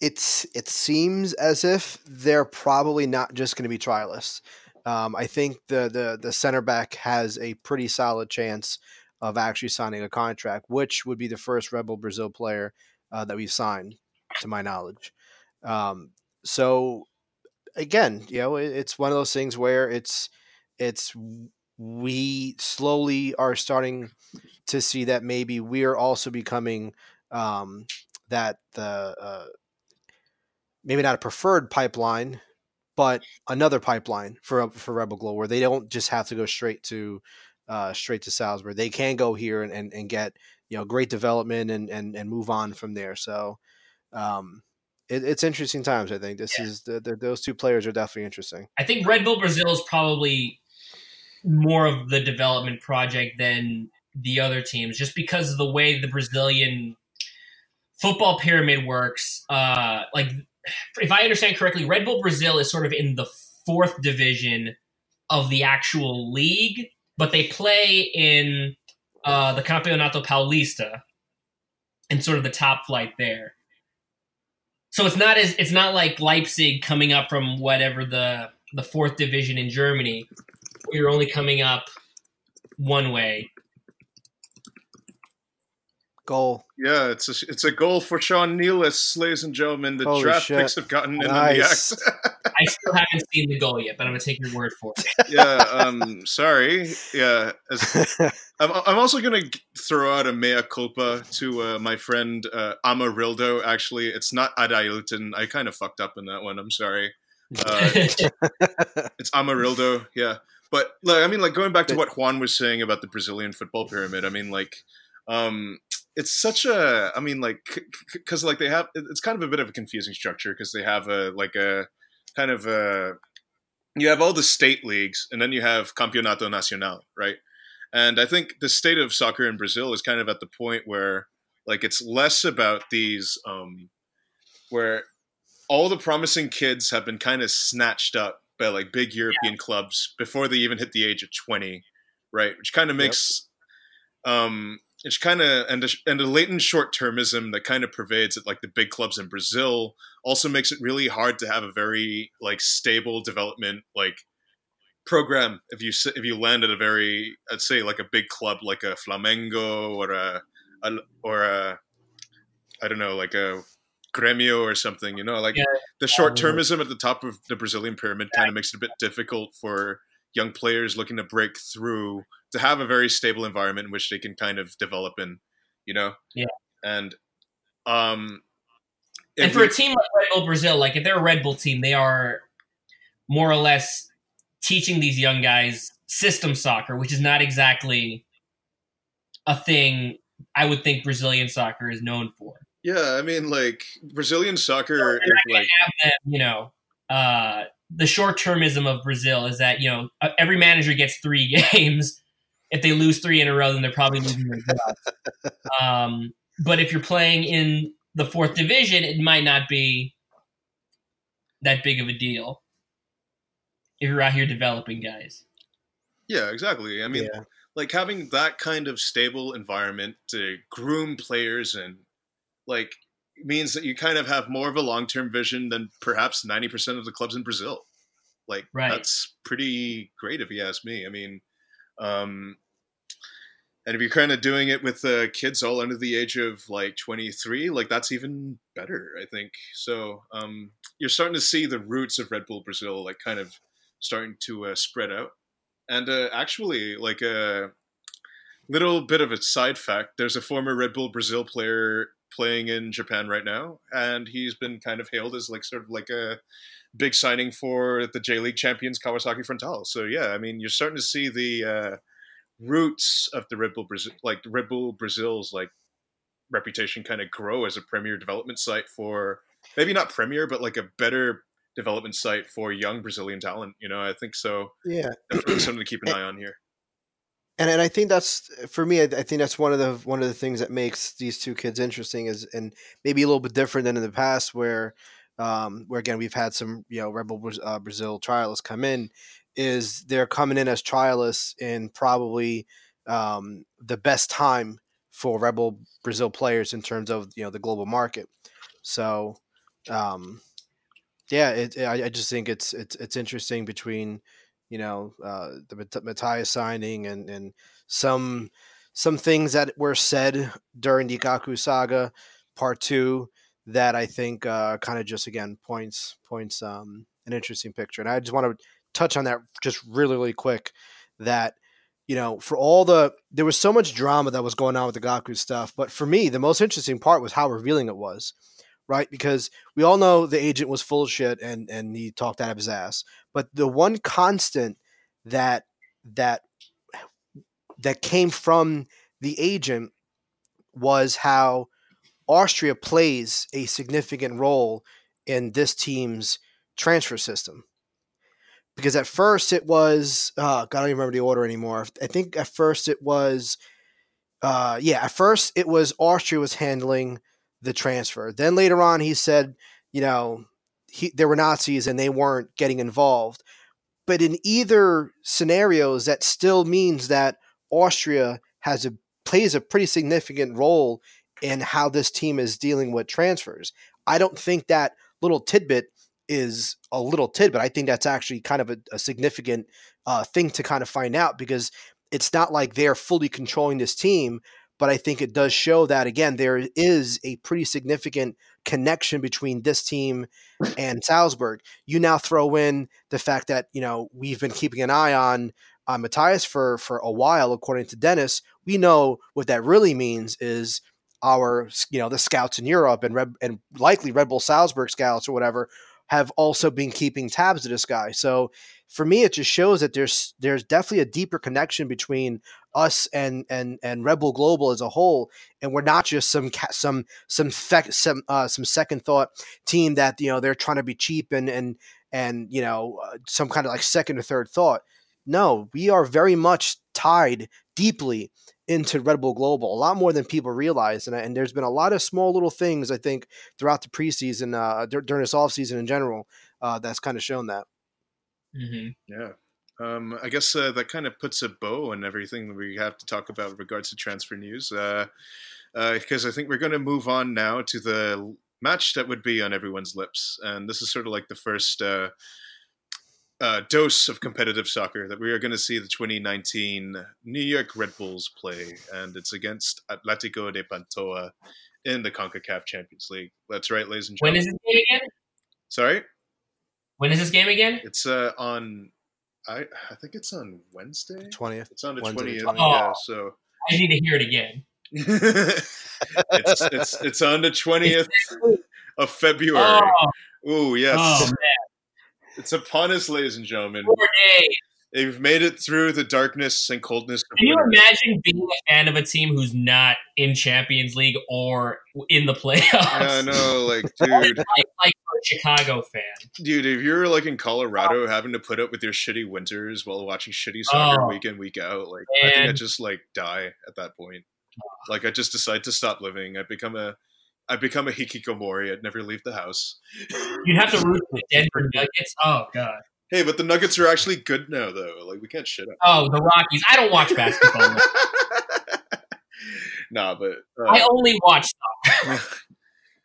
it seems as if they're probably not just going to be trialists. I think the center back has a pretty solid chance of actually signing a contract, which would be the first Red Bull Brazil player that we've signed, to my knowledge. So again, it's one of those things where it's we slowly are starting to see that maybe we are also becoming maybe not a preferred pipeline, but another pipeline for Red Bull Global, where they don't just have to go straight to Salzburg. They can go here and get great development and move on from there. So it's interesting times. I think this is those two players are definitely interesting. I think Red Bull Brazil is probably more of the development project than the other teams, just because of the way the Brazilian football pyramid works. Like, if I understand correctly, Red Bull Brazil is sort of in the fourth division of the actual league, but they play in the Campeonato Paulista and sort of the top flight there. So it's not like Leipzig coming up from whatever the fourth division in Germany, where you're only coming up one way. Goal. Yeah, it's a goal for Sean Nealis, ladies and gentlemen. The draft picks have gotten in the act. I still haven't seen the goal yet, but I'm going to take your word for it. Yeah, sorry. Yeah, I'm also going to throw out a mea culpa to my friend Amarildo, actually. It's not Adailton. I kind of fucked up in that one. I'm sorry. It's Amarildo, yeah. But, like, I mean, like, going back to what Juan was saying about the Brazilian football pyramid, I mean, like, it's such a, I mean, like, because, like, they have, it's kind of a bit of a confusing structure because they have a, like, a kind of a, you have all the state leagues and then you have Campeonato Nacional, right? And I think the state of soccer in Brazil is kind of at the point where, like, it's less about these, where all the promising kids have been kind of snatched up by, like, big European clubs before they even hit the age of 20, right? Which kind of makes, it's kind of, and the latent short-termism that kind of pervades at, like, the big clubs in Brazil also makes it really hard to have a very, like, stable development, like, program if you land at a very, I'd say, like, a big club like a Flamengo or a I don't know, like a Grêmio or something, you know, like the short-termism at the top of the Brazilian pyramid kind of makes it a bit difficult for young players looking to break through to have a very stable environment in which they can kind of develop in, you know? Yeah. And for a team like Red Bull Brazil, like, if they're a Red Bull team, they are more or less teaching these young guys system soccer, which is not exactly a thing I would think Brazilian soccer is known for. Yeah, I mean, like, Brazilian soccer... So, is like, have them, you know... the short-termism of Brazil is that, you know, every manager gets 3 games. If they lose 3 in a row, then they're probably losing their job. But if you're playing in the 4th division, it might not be that big of a deal if you're out here developing guys. Yeah, exactly. I mean, like, having that kind of stable environment to groom players and, like, means that you kind of have more of a long-term vision than perhaps 90% of the clubs in Brazil. Like, that's pretty great if you ask me. I mean, and if you're kind of doing it with kids all under the age of, like, 23, like, that's even better, I think. So you're starting to see the roots of Red Bull Brazil, like, kind of starting to spread out. And actually, like, a little bit of a side fact, there's a former Red Bull Brazil player playing in Japan right now, and he's been kind of hailed as, like, sort of like a big signing for the J-League champions Kawasaki Frontale. So yeah, I mean, you're starting to see the roots of the Red Bull Brazil, like Red Bull Brazil's, like, reputation kind of grow as a premier development site for, maybe not premier, but like a better development site for young Brazilian talent, you know, I think so. Yeah. Definitely something to keep an eye on here. And I think that's, for me, I think that's one of the things that makes these two kids interesting is, and maybe a little bit different than in the past where again, we've had some, you know, Red Bull Brazil trialists come in, is they're coming in as trialists in probably the best time for Red Bull Brazil players in terms of, you know, the global market. So I just think it's interesting between, you know, the Mathias signing and some things that were said during the Kaku saga Part 2 that I think kind of just again points an interesting picture. And I just want to touch on that just really, really quick, that, you know, for all there was so much drama that was going on with the Kaku stuff, but for me the most interesting part was how revealing it was. Right, because we all know the agent was full of shit and he talked out of his ass. But the one constant that came from the agent was how Austria plays a significant role in this team's transfer system. Because at first it was I don't even remember the order anymore. I think at first it was Austria was handling the transfer. Then later on, he said, you know, there were Nazis and they weren't getting involved. But in either scenarios, that still means that Austria plays a pretty significant role in how this team is dealing with transfers. I don't think that little tidbit is a little tidbit. I think that's actually kind of a significant thing to kind of find out, because it's not like they're fully controlling this team, but I think it does show that, again, there is a pretty significant connection between this team and Salzburg. You now throw in the fact that, you know, we've been keeping an eye on Mathias for a while, according to Dennis. We know what that really means is our, you know, the scouts in Europe and likely Red Bull Salzburg scouts or whatever have also been keeping tabs of this guy. So for me, it just shows that there's definitely a deeper connection between us and Red Bull Global as a whole, and we're not just some second thought team that, you know, they're trying to be cheap and you know, some kind of like second or third thought. No, we are very much tied deeply into Red Bull Global, a lot more than people realize. And there's been a lot of small little things, I think, throughout the preseason, during this offseason in general, that's kind of shown that. Mm-hmm. Yeah. I guess that kind of puts a bow on everything we have to talk about in regards to transfer news, because I think we're going to move on now to the match that would be on everyone's lips. And this is sort of like the first dose of competitive soccer that we are going to see the 2019 New York Red Bulls play, and it's against Atletico de Pantoja in the CONCACAF Champions League. That's right, ladies and gentlemen. When is this game again? Sorry? When is this game again? It's on, I think it's on Wednesday? 20th. It's on the Wednesday. 20th. Oh, yeah, so I need to hear it again. It's on the 20th of February. Oh. Ooh, yes. Oh, man. It's upon us, ladies and gentlemen. 4 days. They've made it through the darkness and coldness. Can you imagine being a fan of a team who's not in Champions League or in the playoffs? I know, like, dude. like a Chicago fan. Dude, if you're, like, in Colorado having to put up with your shitty winters while watching shitty soccer week in, week out, like, man. I think I just, like, die at that point. Like, I just decide to stop living. I become a hikikomori. I'd never leave the house. You'd have to root for the Denver Nuggets. Oh, God. Hey, but the Nuggets are actually good now, though. Like, we can't shit up. Oh, the Rockies. I don't watch basketball. Nah, but I only watch stuff.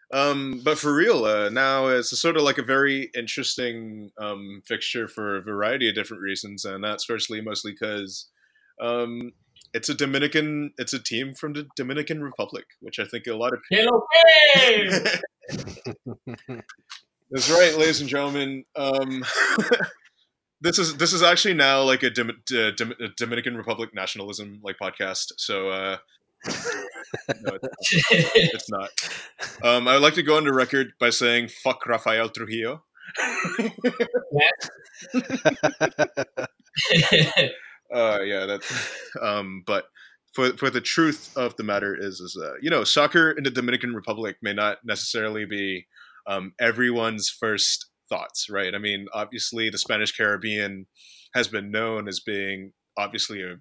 But for real, now it's sort of like a very interesting fixture for a variety of different reasons, and that's firstly mostly because it's a team from the Dominican Republic, which I think a lot of people. That's right, ladies and gentlemen. This is actually now like a Dominican Republic nationalism like podcast. So no, it's not. I would like to go on the record by saying "fuck Rafael Trujillo." Yeah, that's. But for the truth of the matter is you know, soccer in the Dominican Republic may not necessarily be everyone's first thoughts, right? I mean, obviously the Spanish Caribbean has been known as being obviously a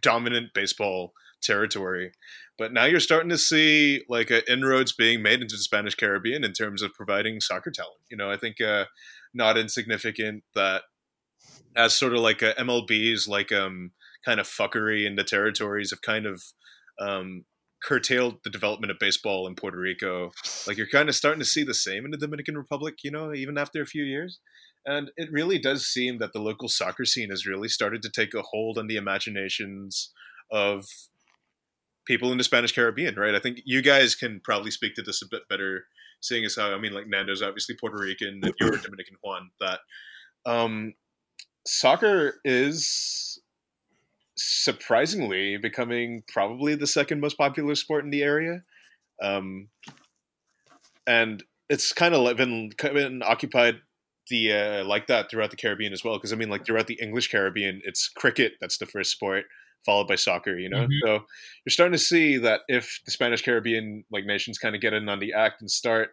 dominant baseball territory, but now you're starting to see like inroads being made into the Spanish Caribbean in terms of providing soccer talent. You know, I think not insignificant that as sort of like MLB's like kind of fuckery in the territories have kind of curtailed the development of baseball in Puerto Rico. Like, you're kind of starting to see the same in the Dominican Republic, you know, even after a few years. And it really does seem that the local soccer scene has really started to take a hold on the imaginations of people in the Spanish Caribbean, right? I think you guys can probably speak to this a bit better, seeing as how, I mean, like Nando's obviously Puerto Rican, and you're Dominican Juan, that soccer is surprisingly becoming probably the second most popular sport in the area. And it's kind of been occupied the like that throughout the Caribbean as well. Because, I mean, like throughout the English Caribbean, it's cricket that's the first sport, followed by soccer, you know? Mm-hmm. So you're starting to see that if the Spanish Caribbean like nations kind of get in on the act and start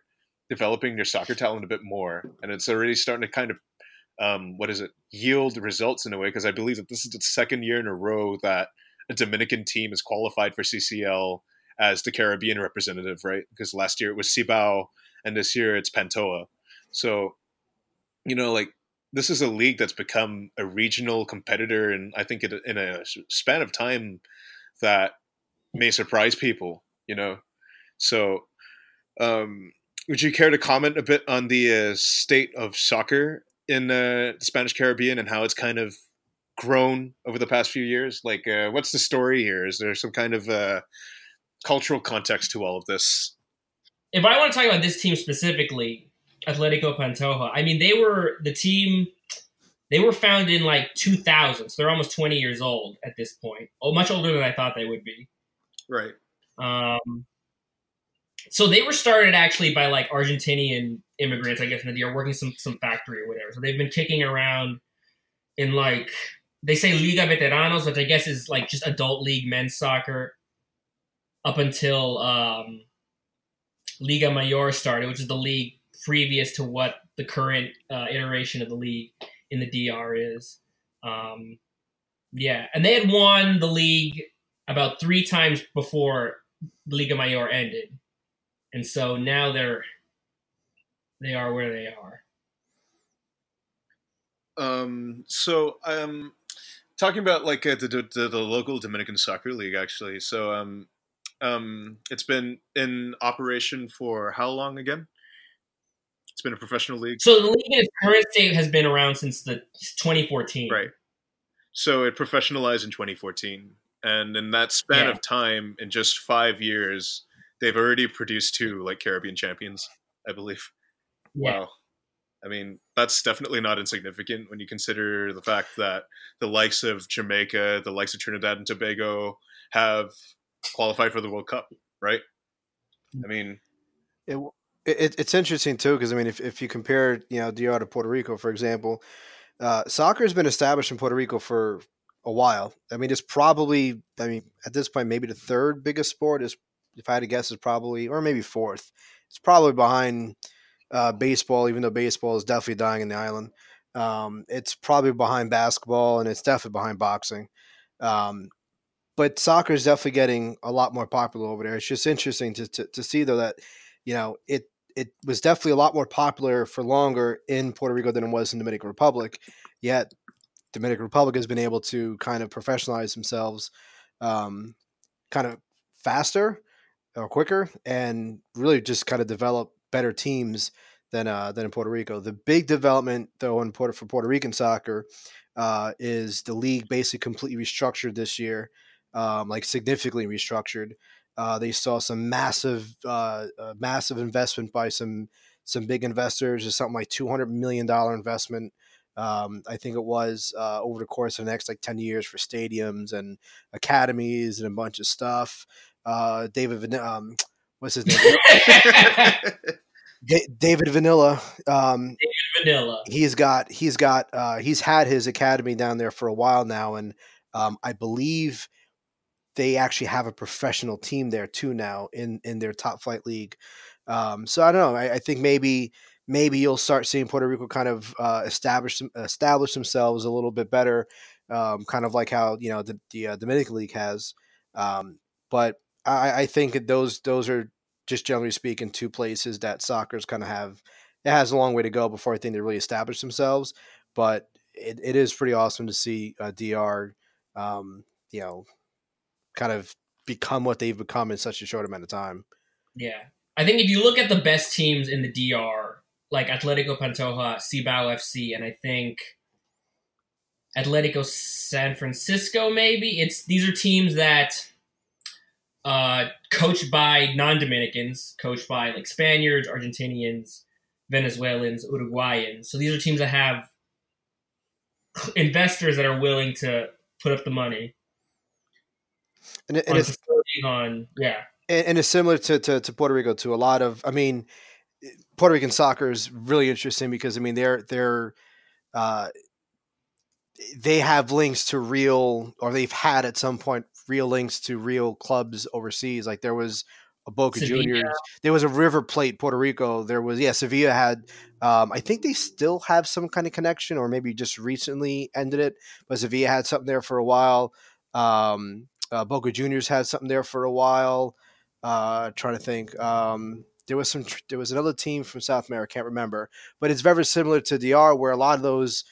developing their soccer talent a bit more, and it's already starting to kind of yield results in a way, because I believe that this is the second year in a row that a Dominican team is qualified for CCL as the Caribbean representative, right? Because last year it was Cibao, and this year it's Pantoja. So, you know, like, this is a league that's become a regional competitor, and I think in a span of time that may surprise people, you know? So, would you care to comment a bit on the state of soccer in the Spanish Caribbean and how it's kind of grown over the past few years? Like, what's the story here? Is there some kind of cultural context to all of this? If I want to talk about this team specifically, Atletico Pantoja, I mean, they were the team, they were founded in like 2000, so they're almost 20 years old at this point. Oh, much older than I thought they would be. Right. So they were started actually by like Argentinian immigrants, I guess, and they are working some factory or whatever. So they've been kicking around in like, they say Liga Veteranos, which I guess is like just adult league men's soccer, up until Liga Mayor started, which is the league previous to what the current iteration of the league in the DR is. Yeah, and they had won the league about 3 times before Liga Mayor ended. And so now they are where they are. Talking about like the local Dominican Soccer League, actually. So it's been in operation for how long again? It's been a professional league. So the league in its current state has been around since 2014. Right. So it professionalized in 2014. And in that span of time, in just 5 years, they've already produced 2 like Caribbean champions, I believe. Yeah. Wow. I mean, that's definitely not insignificant when you consider the fact that the likes of Jamaica, the likes of Trinidad and Tobago have qualified for the World Cup, right? I mean... It's interesting, too, because, I mean, if you compare, you know, DR to Puerto Rico, for example, soccer has been established in Puerto Rico for a while. I mean, it's probably, I mean, at this point, maybe the 3rd biggest sport is, if I had to guess, is probably, or maybe 4th. It's probably behind baseball, even though baseball is definitely dying in the island. It's probably behind basketball, and it's definitely behind boxing. But soccer is definitely getting a lot more popular over there. It's just interesting to see, though, that, you know, it was definitely a lot more popular for longer in Puerto Rico than it was in Dominican Republic. Yet Dominican Republic has been able to kind of professionalize themselves kind of faster or quicker and really just kind of develop better teams than in Puerto Rico. The big development, though, for Puerto Rican soccer is the league basically completely restructured this year, like significantly restructured. They saw some massive investment by some big investors. It's something like $200 million investment, I think it was, over the course of the next like 10 years for stadiums and academies and a bunch of stuff. What's his name? David Vanilla. He's had his academy down there for a while now, and I believe they actually have a professional team there too now in their top flight league. So I don't know. I think maybe you'll start seeing Puerto Rico kind of establish themselves a little bit better, kind of like how, you know, the Dominican League has. But I think that those are just generally speaking 2 places that soccer's kind of have. It has a long way to go before I think they really establish themselves. But it is pretty awesome to see DR, you know, kind of become what they've become in such a short amount of time. Yeah. I think if you look at the best teams in the DR, like Atletico Pantoja, Cibao FC, and I think Atletico San Francisco, maybe, these are teams that coached by non-Dominicans, coached by like Spaniards, Argentinians, Venezuelans, Uruguayans. So these are teams that have investors that are willing to put up the money. And it's similar to Puerto Rico too. A lot of, I mean, Puerto Rican soccer is really interesting because, I mean, they have links to real, or they've had at some point real links to real clubs overseas. Like there was a Boca Juniors, there was a River Plate Puerto Rico. There was Sevilla had. I think they still have some kind of connection, or maybe just recently ended it. But Sevilla had something there for a while. Boca Juniors had something there for a while. Trying to think, there was another team from South America, I can't remember, but it's very similar to DR, where a lot of those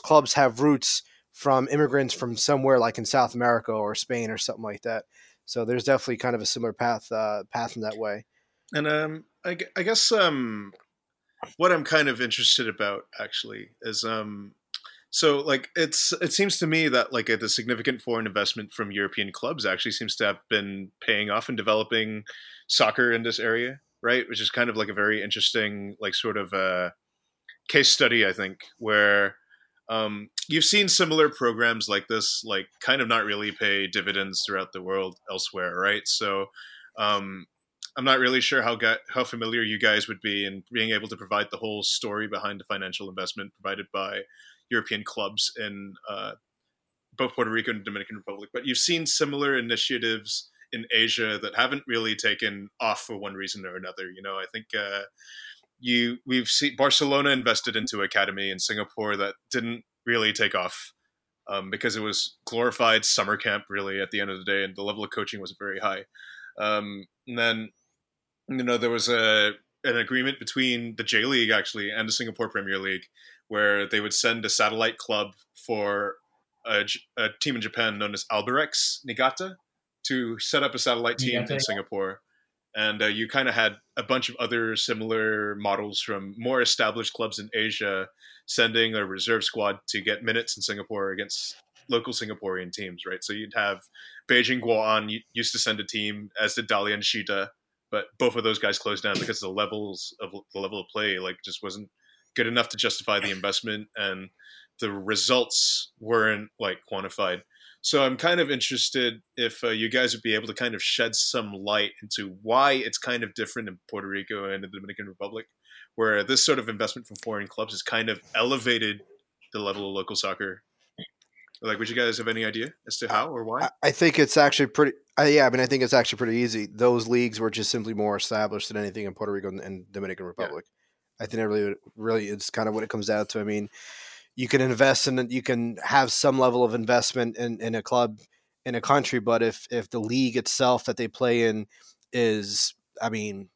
clubs have roots from immigrants from somewhere like in South America or Spain or something like that. So there's definitely kind of a similar path in that way. And I guess what I'm kind of interested about actually is So, like, it seems to me that, like, the significant foreign investment from European clubs actually seems to have been paying off and developing soccer in this area, right? Which is kind of like a very interesting, like, sort of a case study, I think, where you've seen similar programs like this, like, kind of not really pay dividends throughout the world elsewhere, right? So I'm not really sure how familiar you guys would be in being able to provide the whole story behind the financial investment provided by European clubs in both Puerto Rico and Dominican Republic, but you've seen similar initiatives in Asia that haven't really taken off for one reason or another. You know, I think we've seen Barcelona invested into academy in Singapore that didn't really take off because it was glorified summer camp really at the end of the day, and the level of coaching was very high. And then, you know, there was an agreement between the J League actually and the Singapore Premier League, where they would send a satellite club for a team in Japan known as Albirex Niigata to set up a satellite team in Singapore. And you kind of had a bunch of other similar models from more established clubs in Asia, sending a reserve squad to get minutes in Singapore against local Singaporean teams, right? So you'd have Beijing Guoan used to send a team, as did Dalian Shida, but both of those guys closed down because the level of play, like, just wasn't good enough to justify the investment, and the results weren't, like, quantified. So I'm kind of interested if you guys would be able to kind of shed some light into why it's kind of different in Puerto Rico and the Dominican Republic, where this sort of investment from foreign clubs has kind of elevated the level of local soccer. Like, would you guys have any idea as to how or why? I think it's actually pretty I think it's actually pretty easy. Those leagues were just simply more established than anything in Puerto Rico and Dominican Republic. Yeah. I think that really is kind of what it comes down to. I mean, you can invest and you can have some level of investment in a club in a country, but if the league itself that they play in is, I mean,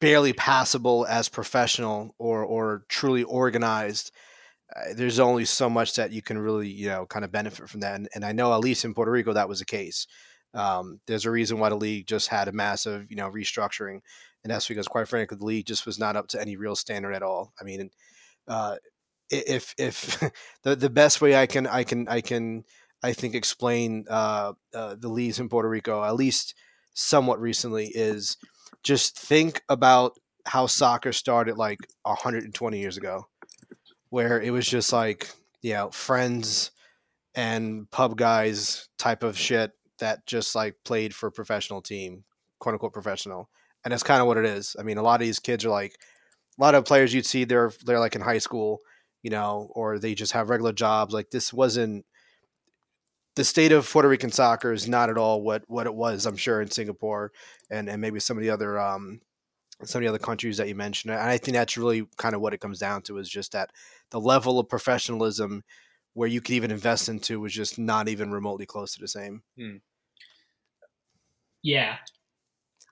barely passable as professional or truly organized, there's only so much that you can really, you know, kind of benefit from that. And I know at least in Puerto Rico that was the case. There's a reason why the league just had a massive, you know, restructuring. And that's because, quite frankly, the league just was not up to any real standard at all. I mean, if the best way I think explain the leagues in Puerto Rico, at least somewhat recently, is just think about how soccer started like 120 years ago, where it was just like, you know, friends and pub guys type of shit that just like played for a professional team, quote unquote professional. And that's kind of what it is. I mean, a lot of these kids are like, a lot of players you'd see, they're like in high school, you know, or they just have regular jobs. Like, this wasn't, the state of Puerto Rican soccer is not at all what it was, I'm sure, in Singapore and maybe some of the other countries that you mentioned. And I think that's really kind of what it comes down to, is just that the level of professionalism where you could even invest into was just not even remotely close to the same. Yeah.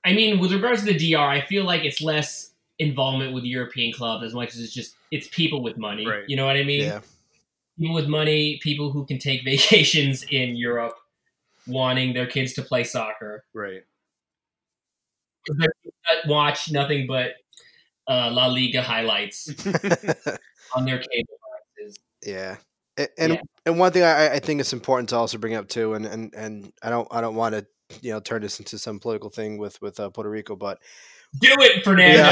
I mean, with regards to the DR, I feel like it's less involvement with European clubs as much as it's people with money. Right. You know what I mean? Yeah. People with money, people who can take vacations in Europe, wanting their kids to play soccer. Right. That watch nothing but La Liga highlights on their cable boxes. Yeah. And one thing I think it's important to also bring up too, and I don't want to, you know, turn this into some political thing with Puerto Rico, but do it, Fernando.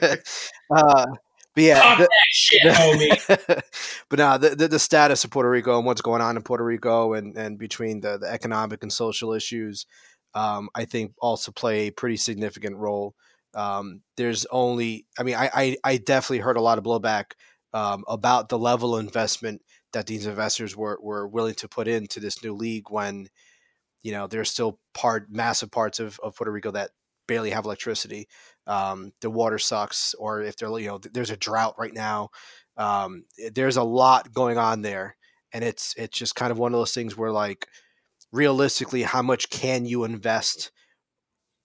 Yeah. But yeah, talk that shit, homie. But now the status of Puerto Rico and what's going on in Puerto Rico and between the economic and social issues, I think also play a pretty significant role. I definitely heard a lot of blowback about the level of investment that these investors were willing to put into this new league when, you know, there's still massive parts of Puerto Rico that barely have electricity. The water sucks, or if they're, you know, there's a drought right now. There's a lot going on there, and it's just kind of one of those things where, like, realistically, how much can you invest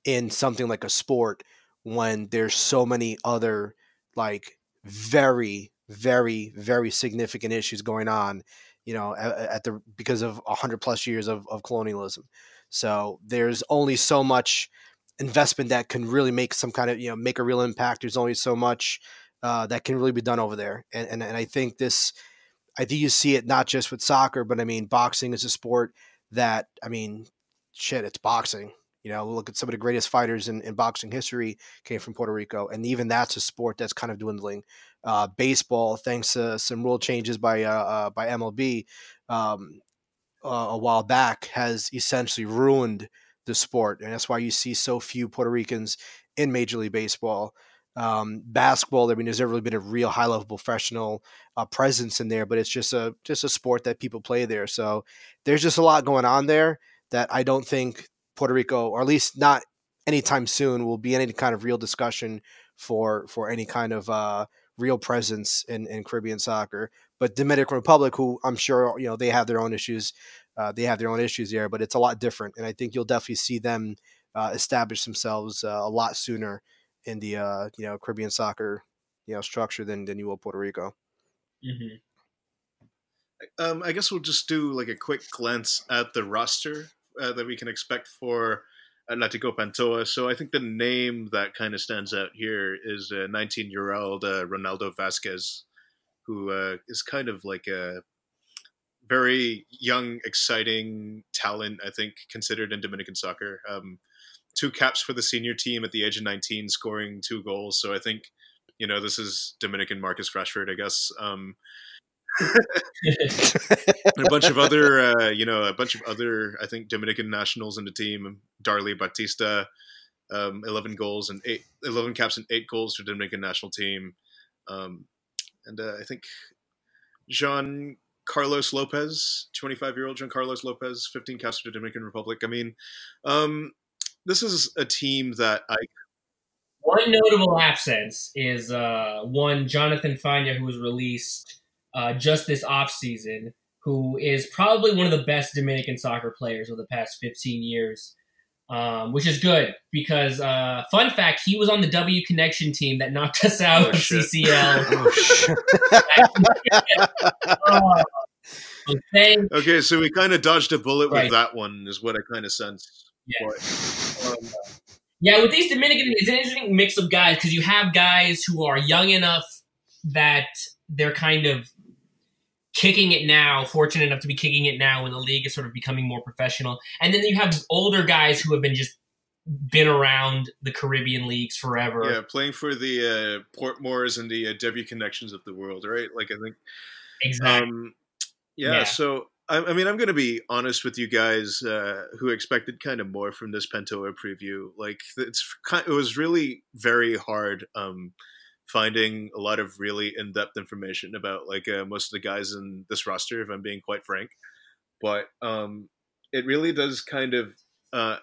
in something like a sport when there's so many other, like, very, very, very significant issues going on, you know, because of 100+ years of colonialism. So there's only so much investment that can really make some kind of, you know, make a real impact. There's only so much that can really be done over there. And I think this, I think you see it not just with soccer, but I mean, boxing is a sport that, I mean, shit, it's boxing. You know, look at some of the greatest fighters in boxing history came from Puerto Rico. And even that's a sport that's kind of dwindling. Baseball, thanks to some rule changes by MLB a while back, has essentially ruined the sport. And that's why you see so few Puerto Ricans in Major League Baseball. Basketball, I mean, there's never really been a real high-level professional presence in there, but it's just a sport that people play there. So there's just a lot going on there that I don't think Puerto Rico, or at least not anytime soon, will be any kind of real discussion for any kind of real presence in Caribbean soccer. But Dominican Republic, who I'm sure, you know, they have their own issues. They have their own issues there, but it's a lot different. And I think you'll definitely see them establish themselves a lot sooner in the Caribbean soccer structure than you will Puerto Rico. Mm-hmm. I guess we'll just do like a quick glance at the roster that we can expect for Atletico Pantoja. So I think the name that kind of stands out here is 19-year-old Ronaldo Vasquez, who is kind of like a very young, exciting talent, I think, considered in Dominican soccer. 2 caps for the senior team at the age of 19, scoring 2 goals. So I think, this is Dominican Marcus Rashford, I guess. And a bunch of other, I think, Dominican nationals in the team. Darley Batista, 11 caps and 8 goals for the Dominican national team. I think Jean Carlos Lopez, 25-year-old Jean Carlos Lopez, 15 caps for the Dominican Republic. I mean, this is a team that One notable absence is one Jonathan Fania, who was released just this offseason, who is probably one of the best Dominican soccer players over the past 15 years, which is good because, fun fact, he was on the W Connection team that knocked us out of CCL. Oh, shit. Okay, so we kind of dodged a bullet with that one is what I kind of sense. Yeah. Yeah, with these Dominicans, it's an interesting mix of guys because you have guys who are young enough that they're kind of kicking it now, fortunate enough to be kicking it now when the league is sort of becoming more professional. And then you have older guys who have been around the Caribbean leagues forever. Yeah, playing for the Portmores and the W Connections of the world, right? Like, I think. Exactly. So. I mean, I'm going to be honest with you guys who expected kind of more from this Pantoja preview. Like, it was really very hard finding a lot of really in-depth information about, like, most of the guys in this roster, if I'm being quite frank. But it really does kind of I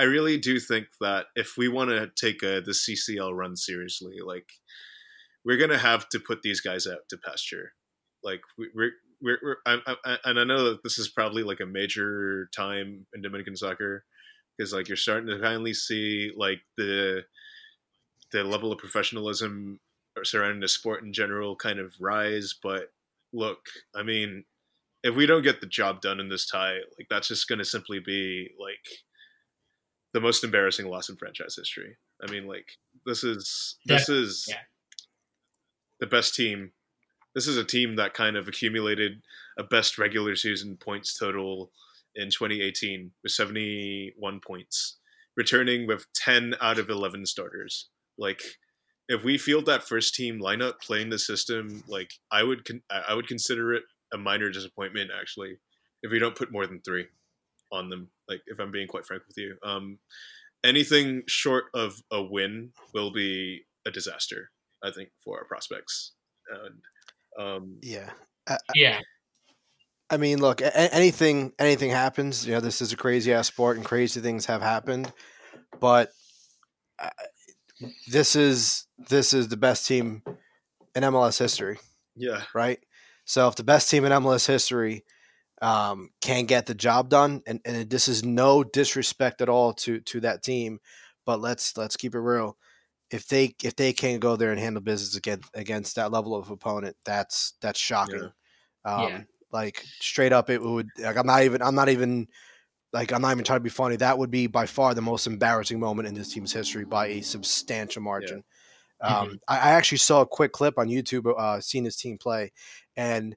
really do think that if we want to take the CCL run seriously, like, we're going to have to put these guys out to pasture. Like, I know that this is probably like a major time in Dominican soccer because like you're starting to finally see like the level of professionalism surrounding the sport in general kind of rise. But look, I mean, if we don't get the job done in this tie, like that's just going to simply be like the most embarrassing loss in franchise history. I mean, like this is the best team. This is a team that kind of accumulated a best regular season points total in 2018 with 71 points, returning with 10 out of 11 starters. Like, if we field that first team lineup playing the system, like I would consider it a minor disappointment actually if we don't put more than 3 on them. Like, if I'm being quite frank with you, anything short of a win will be a disaster, I think, for our prospects. I mean, look, anything happens. This is a crazy ass sport, and crazy things have happened. But this is the best team in MLS history. Yeah, right. So if the best team in MLS history can get the job done, and this is no disrespect at all to that team, but let's keep it real. If they can't go there and handle business against that level of opponent, that's shocking. Yeah. Like straight up, it would like I'm not even trying to be funny. That would be by far the most embarrassing moment in this team's history by a substantial margin. I actually saw a quick clip on YouTube, seeing his team play, and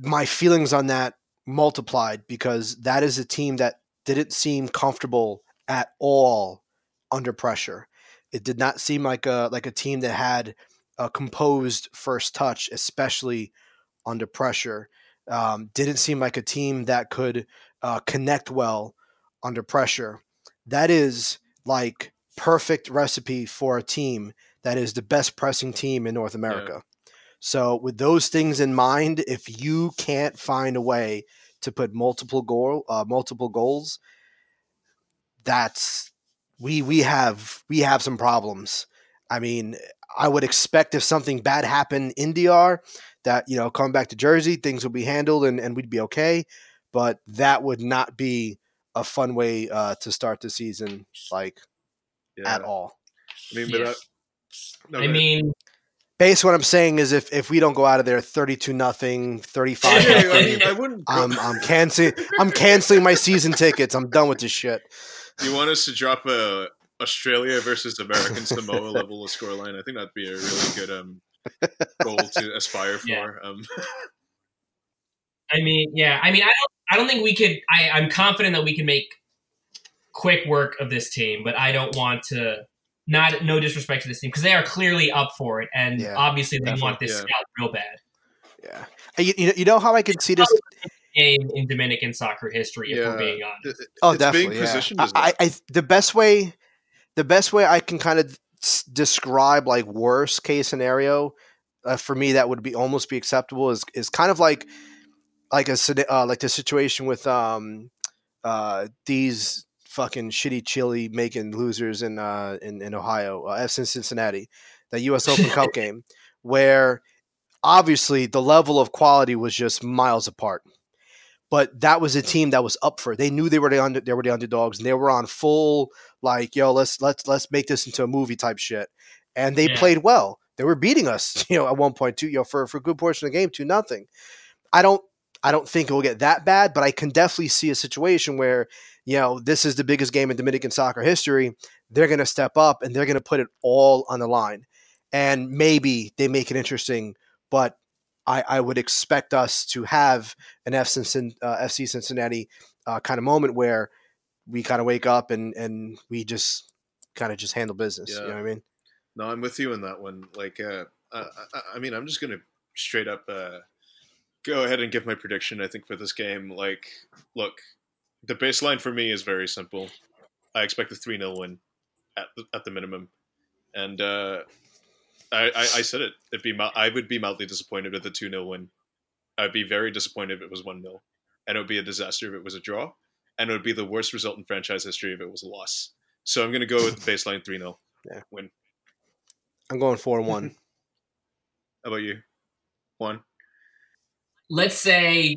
my feelings on that multiplied because that is a team that didn't seem comfortable at all under pressure. It did not seem like a team that had a composed first touch, especially under pressure. Didn't seem like a team that could connect well under pressure. That is like perfect recipe for a team that is the best pressing team in North America. Yeah. So with those things in mind, if you can't find a way to put multiple goals, that's we have some problems. I mean, I would expect if something bad happened in DR that, you know, coming back to Jersey, things would be handled and we'd be okay. But that would not be a fun way to start the season, like, yeah, at all. I mean, based what I'm saying is if we don't go out of there 32-0, 35, I'm canceling my season tickets. I'm done with this shit. You want us to drop a Australia versus American Samoa level of scoreline? I think that'd be a really good goal to aspire for. Yeah. I don't think we could. I'm confident that we can make quick work of this team, but I don't want to. No disrespect to this team because they are clearly up for it, and obviously they want this scout real bad. Yeah, you know how I could see this game in Dominican soccer history, if we're being honest. It's definitely. Being positioned as the best way I can kind of describe like worst case scenario for me that would be almost be acceptable is kind of like the situation with these fucking shitty chili making losers in Ohio, FC Cincinnati, that US Open Cup game, where obviously the level of quality was just miles apart. But that was a team that was up for it. They knew they were the underdogs, and they were on full like, yo, let's make this into a movie type shit. And they played well. They were beating us, you know, at 1.2, you know, for a good portion of the game, 2-0. I don't think it will get that bad, but I can definitely see a situation where, you know, this is the biggest game in Dominican soccer history. They're going to step up and they're going to put it all on the line. And maybe they make it interesting, but I would expect us to have an FC Cincinnati kind of moment where we kind of wake up and we just kind of just handle business. Yeah. You know what I mean? No, I'm with you on that one. Like, I'm just going to straight up go ahead and give my prediction, I think, for this game. Like, look, the baseline for me is very simple. I expect a 3-0 win at the minimum. And I said it. I would be mildly disappointed with a 2-0 win. I'd be very disappointed if it was 1-0. And it would be a disaster if it was a draw. And it would be the worst result in franchise history if it was a loss. So I'm going to go with the baseline 3-0 win. I'm going 4-1. How about you? 1? Let's say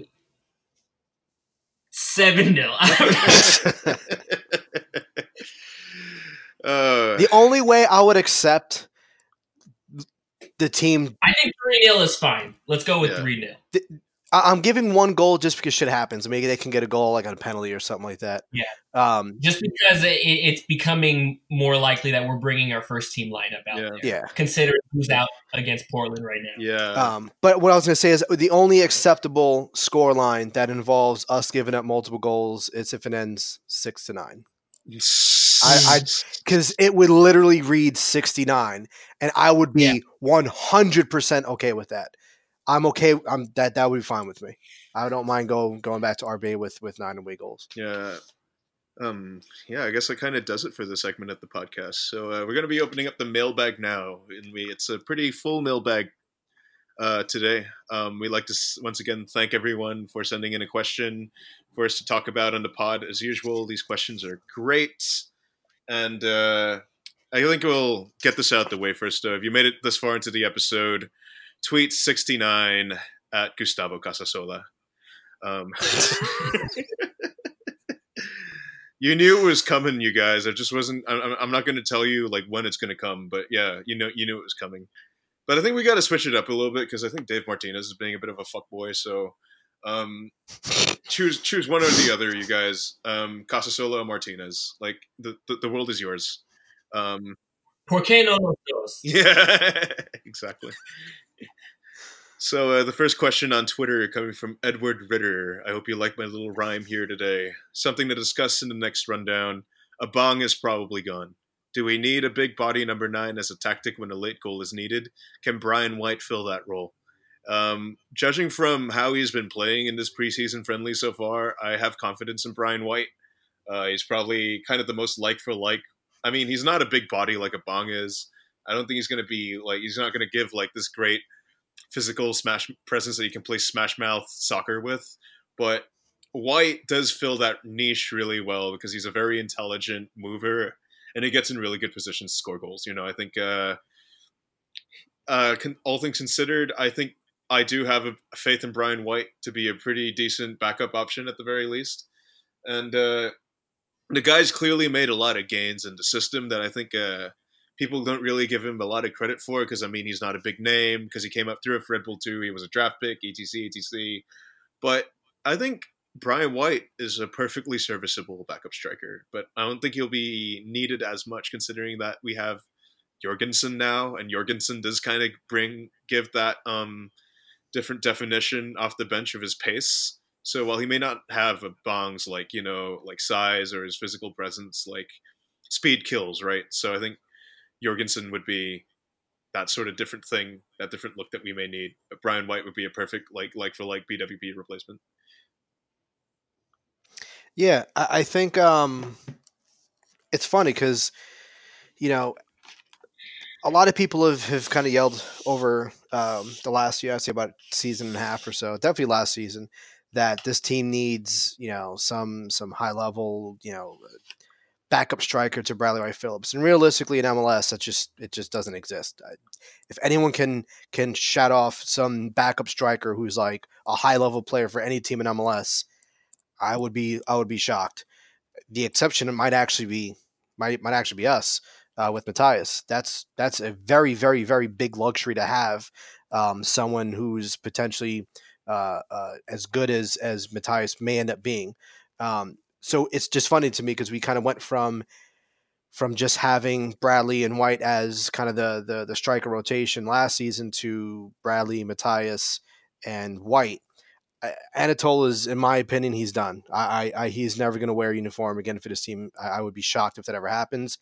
7-0. The only way I would accept the team, I think 3-0 is fine. Let's go with 3-0. I'm giving 1 goal just because shit happens. Maybe they can get a goal like on a penalty or something like that. Yeah. Just because it's becoming more likely that we're bringing our first team lineup out there. Yeah. Considering who's out against Portland right now. Yeah. But what I was going to say is the only acceptable score line that involves us giving up multiple goals is if it ends 6-9. Because it would literally read 69, and I would be 100% okay with that. I'm okay. That would be fine with me. I don't mind going back to RB with 9 away goals. Yeah. I guess that kind of does it for the segment of the podcast. So we're going to be opening up the mailbag now, and it's a pretty full mailbag today. We'd like to once again thank everyone for sending in a question for us to talk about on the pod. As usual, these questions are great, and I think we'll get this out the way first. If you made it this far into the episode, tweet 69 at Gustavo Casasola. You knew it was coming, you guys. I just wasn't. I'm not going to tell you like when it's going to come, but yeah, you knew it was coming. But I think we got to switch it up a little bit because I think Dave Martinez is being a bit of a fuckboy. So choose one or the other, you guys. Casasola or Martinez. Like the world is yours. ¿Por qué no los dos? Yeah, exactly. So the first question on Twitter coming from Edward Ritter. I hope you like my little rhyme here today. Something to discuss in the next rundown. Abang is probably gone. Do we need a big body number 9 as a tactic when a late goal is needed? Can Brian White fill that role? Judging from how he's been playing in this preseason friendly so far, I have confidence in Brian White. He's probably kind of the most like for like. I mean, he's not a big body like Abang is. I don't think he's going to be like, he's not going to give like this great physical smash presence that you can play smash mouth soccer with. But White does fill that niche really well because he's a very intelligent mover and he gets in really good positions to score goals. You know, I think all things considered, I think I do have a faith in Brian White to be a pretty decent backup option at the very least. And the guy's clearly made a lot of gains in the system that I think people don't really give him a lot of credit for because, I mean, he's not a big name because he came up through it for Red Bull II. He was a draft pick, etc. But I think Brian White is a perfectly serviceable backup striker, but I don't think he'll be needed as much considering that we have Jørgensen now, and Jørgensen does kind of give that different definition off the bench of his pace. So while he may not have Abang's like size or his physical presence, like speed kills, right? So I think Jørgensen would be that sort of different thing, that different look that we may need. But Brian White would be a perfect like for BWP replacement. Yeah, I think it's funny because a lot of people have kind of yelled over the last year, I'd say about season and a half or so, definitely last season, that this team needs, some high level, backup striker to Bradley Wright Phillips. And realistically in MLS, it just doesn't exist. If anyone can shut off some backup striker who's like a high level player for any team in MLS, I would be shocked. The exception might actually be us. With Mathias, that's a very, very, very big luxury to have someone who's potentially as good as Mathias may end up being. So it's just funny to me because we kind of went from just having Bradley and White as kind of the striker rotation last season to Bradley, Mathias, and White. Anatole is, in my opinion, he's done. He's never going to wear a uniform again for this team. I would be shocked if that ever happens.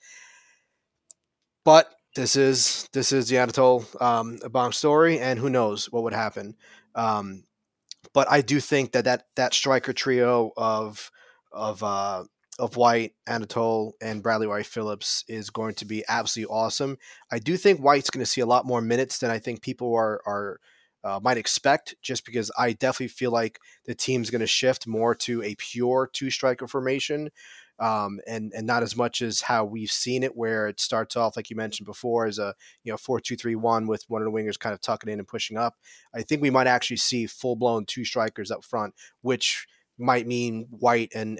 But this is the Anatole Abang story, and who knows what would happen. But I do think that striker trio of White, Anatole, and Bradley Wright Phillips is going to be absolutely awesome. I do think White's going to see a lot more minutes than I think people are might expect, just because I definitely feel like the team's going to shift more to a pure two-striker formation. And not as much as how we've seen it, where it starts off, like you mentioned before, as a 4-2-3-1 with one of the wingers kind of tucking in and pushing up. I think we might actually see full-blown two strikers up front, which might mean White and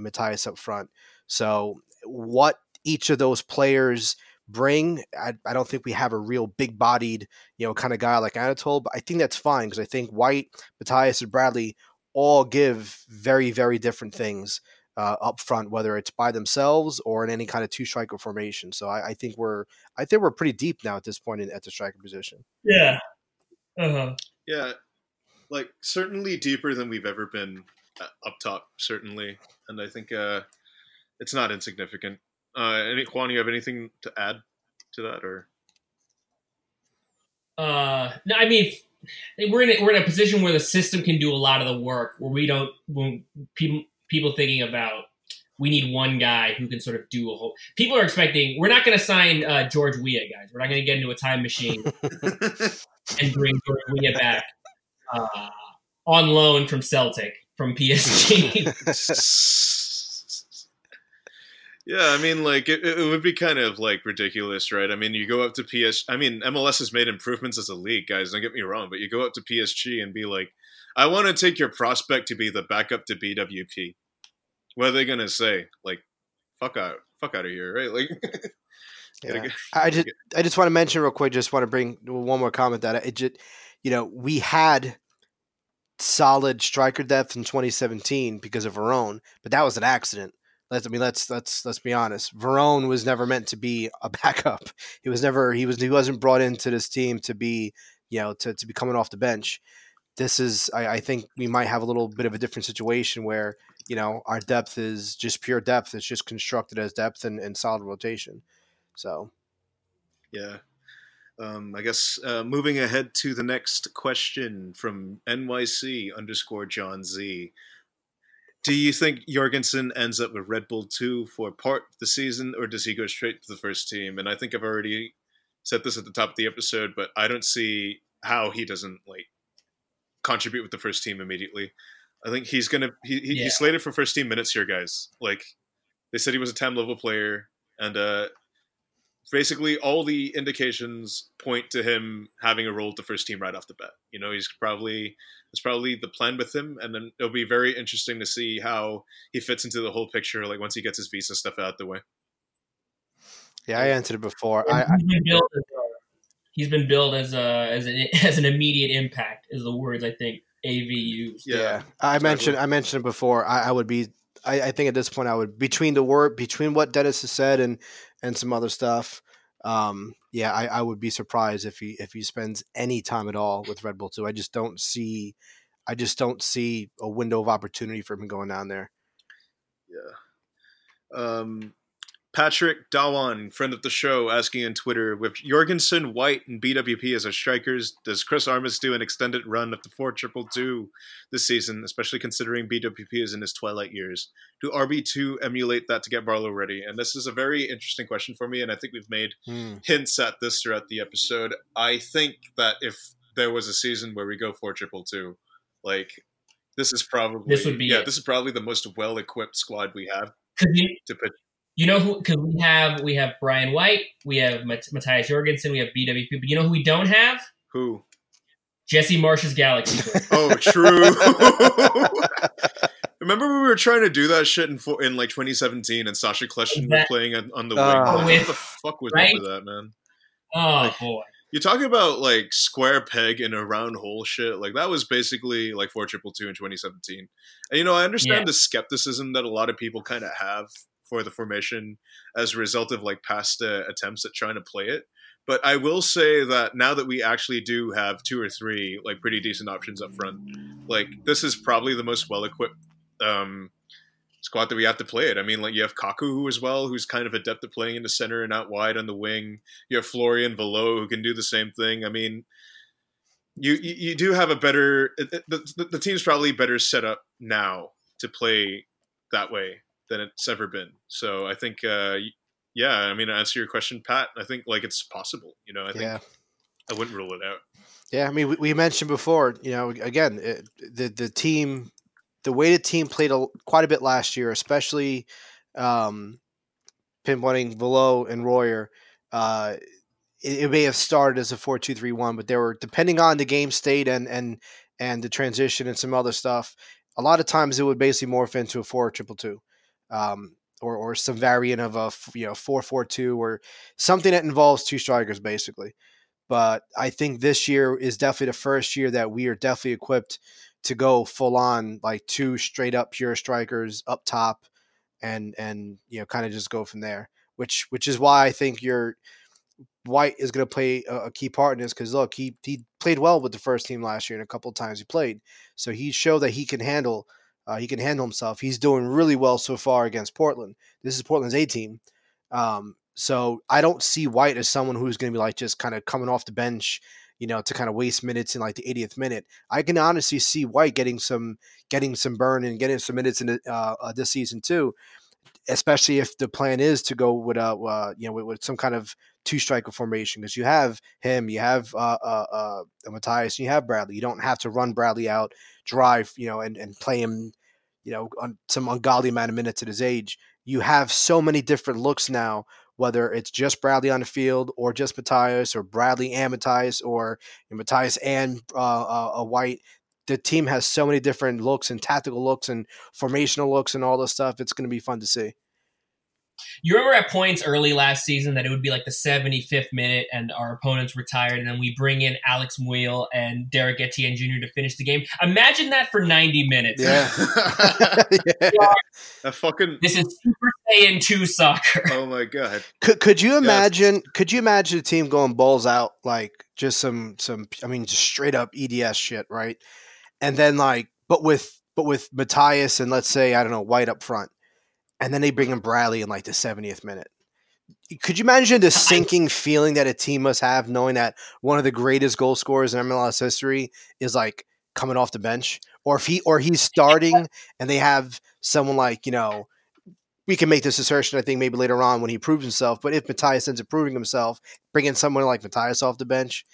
Mathias up front. So what each of those players bring, I don't think we have a real big-bodied kind of guy like Anatole, but I think that's fine because I think White, Mathias, and Bradley all give very, very different things up front, whether it's by themselves or in any kind of two striker formation. So I think we're pretty deep now at this point at the striker position. Yeah. Uh-huh. Yeah. Like certainly deeper than we've ever been up top, certainly. And I think it's not insignificant. Juan, you have anything to add to that or? No, I mean, we're in a position where the system can do a lot of the work where people thinking about we need one guy who can sort of do a whole. People are expecting we're not going to sign George Weah, guys. We're not going to get into a time machine and bring George Weah back on loan from Celtic from PSG. Yeah, I mean, like it would be kind of like ridiculous, right? I mean, you go up to PSG. I mean, MLS has made improvements as a league, guys. Don't get me wrong, but you go up to PSG and be like, I want to take your prospect to be the backup to BWP. What are they going to say? Like, fuck out of here, right? Like, yeah. I just want to mention real quick, just want to bring one more comment that it just, we had solid striker depth in 2017 because of our own, but that was an accident. Let's be honest. Verón was never meant to be a backup. He was never. He wasn't brought into this team to be, to be coming off the bench. This is. I think we might have a little bit of a different situation where our depth is just pure depth. It's just constructed as depth and solid rotation. So, yeah. I guess moving ahead to the next question from NYC_John Z. Do you think Jørgensen ends up with Red Bull II for part of the season, or does he go straight to the first team? And I think I've already said this at the top of the episode, but I don't see how he doesn't contribute with the first team immediately. I think he's going to he's slated for first team minutes here, guys. They said he was a TAM level player, and basically all the indications point to him having a role at the first team right off the bat. It's probably the plan with him, and then it'll be very interesting to see how he fits into the whole picture, once he gets his visa stuff out the way. Yeah, I answered it before. He's been billed as an immediate impact is the words I think AV used. Yeah. I mentioned it before. I think at this point I would, between what Dennis has said and some other stuff, I would be surprised if he spends any time at all with Red Bull II. I just don't see a window of opportunity for him going down there. Yeah. Patrick Dawan, friend of the show, asking on Twitter, with Jørgensen, White, and BWP as our strikers, does Chris Armas do an extended run of the 4-2-2 this season, especially considering BWP is in his twilight years? Do RB2 emulate that to get Barlow ready? And this is a very interesting question for me, and I think we've made hints at this throughout the episode. I think that if there was a season where we go 4-2-2, this is probably the most well-equipped squad we have to pitch. You know who? Because we have Brian White, we have Mathias Jørgensen, we have BWP, but you know who we don't have? Who? Jesse Marsh's Galaxy. Oh, true. Remember when we were trying to do that shit in 2017, and Sasha Kleshin was playing on the wing? What the fuck was up with that, man? Oh boy! You're talking about square peg in a round hole shit. That was basically 4-2-2 in 2017. And I understand the skepticism that a lot of people kind of have for the formation as a result of past attempts at trying to play it. But I will say that now that we actually do have two or three pretty decent options up front, this is probably the most well-equipped squad that we have to play it. I mean, you have Kaku who's kind of adept at playing in the center and out wide on the wing. You have Florian Velo who can do the same thing. I mean, you do have a better, the team's probably better set up now to play that way than it's ever been. So I think, to answer your question, Pat, I think it's possible. I think I wouldn't rule it out. Yeah, I mean, we mentioned before, again, the team, the way the team played quite a bit last year, especially pinpointing Velo and Royer, it may have started as a 4-2-3-1, but there were, depending on the game state and the transition and some other stuff, a lot of times it would basically morph into a 4-2-2. Or some variant of a 4-4-2 or something that involves two strikers basically. But I think this year is definitely the first year that we are definitely equipped to go full on two straight up pure strikers up top, and kind of just go from there. Which is why I think White is going to play a key part in this, because look, he played well with the first team last year, and a couple of times he played, so he showed that he can handle. He can handle himself. He's doing really well so far against Portland. This is Portland's A team. So I don't see White as someone who's going to be just kind of coming off the bench, to kind of waste minutes in the 80th minute. I can honestly see White getting some burn and getting some minutes in this season too, especially if the plan is to go with some kind of two striker formation, because you have him, you have Mathias, and you have Bradley. You don't have to run Bradley out, drive, and play him, on some ungodly amount of minutes at his age. You have so many different looks now, whether it's just Bradley on the field or just Mathias, or Bradley and Mathias, or Mathias and White. The team has so many different looks and tactical looks and formational looks and all this stuff. It's going to be fun to see. You remember at points early last season that it would be like the 75th minute and our opponents retired, and then we bring in Alex Muehl and Derek Etienne Jr. to finish the game. Imagine that for 90 minutes. Yeah. Yeah. This is Super Saiyan 2 soccer. Oh my god. Could you imagine a team going balls out, like just just straight up EDS shit, right? And then but with Mathias and let's say, I don't know, White up front. And then they bring in Bradley in like the 70th minute. Could you imagine the sinking feeling that a team must have knowing that one of the greatest goal scorers in MLS history is like coming off the bench, or if he's starting and they have someone like, you know, we can make this assertion, I think maybe later on when he proves himself, but if Mathias ends up proving himself, bringing someone like Mathias off the bench.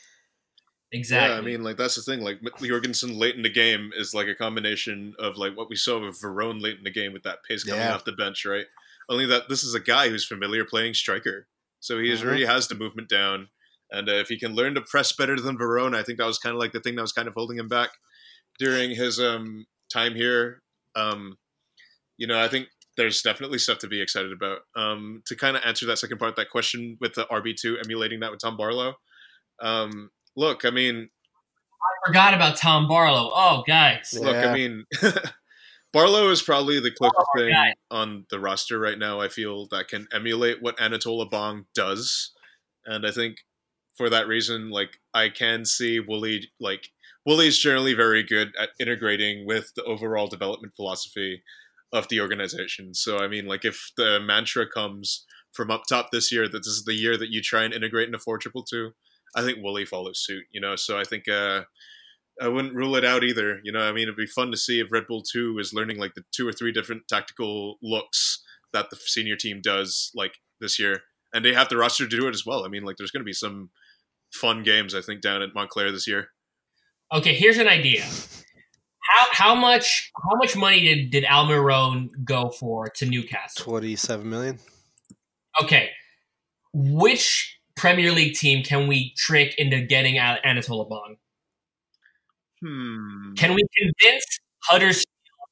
Exactly. Yeah, I mean, like, that's the thing. Like, Jorgensen late in the game is like a combination of like what we saw with Verón late in the game with that pace coming off the bench, right? Only that this is a guy who's familiar playing striker. So he already has the movement down. And if he can learn to press better than Verón, I think that was kind of like the thing that was kind of holding him back during his time here. I think there's definitely stuff to be excited about. To kind of answer that second part of that question with the RB2, emulating that with Tom Barlow. Look, I mean... I forgot about Tom Barlow. Oh, guys. Yeah. Look, I mean, Barlow is probably the closest thing on the roster right now, I feel, that can emulate what Anatol Ebong does. And I think for that reason, like, I can see Woolley, like, Woolley's generally very good at integrating with the overall development philosophy of the organization. So, I mean, like, if the mantra comes from up top this year, that this is the year that you try and integrate into 422, I think Woolley follows suit, you know, so I think I wouldn't rule it out either. You know, I mean, it'd be fun to see if Red Bull 2 is learning like the 2 or 3 different tactical looks that the senior team does like this year. And they have the roster to do it as well. I mean, like, there's going to be some fun games, I think, down at Montclair this year. Okay, here's an idea. How much money did Almiron go for to Newcastle? 27 million. Okay. Which Premier League team can we trick into getting out Anatol Ebong? Can we convince Huddersfield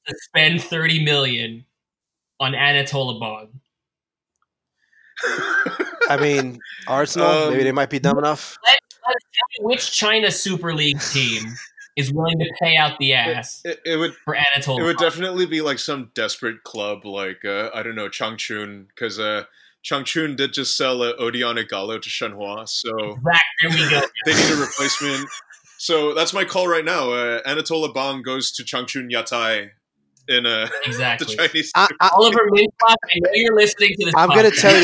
to spend 30 million on Anatol Ebong? I mean, Arsenal, maybe they might be dumb enough. Let's tell me which China Super League team is willing to pay out the ass for Anatol Ebong. It would definitely be like some desperate club like, I don't know, Changchun, because Changchun did just sell Odion Igalo to Shenhua, so there we go. They need a replacement. So that's my call right now. Anatol Ebong goes to Changchun Yatai in the Chinese. Oliver Minkoff, I know you're listening to this. I'm going to tell you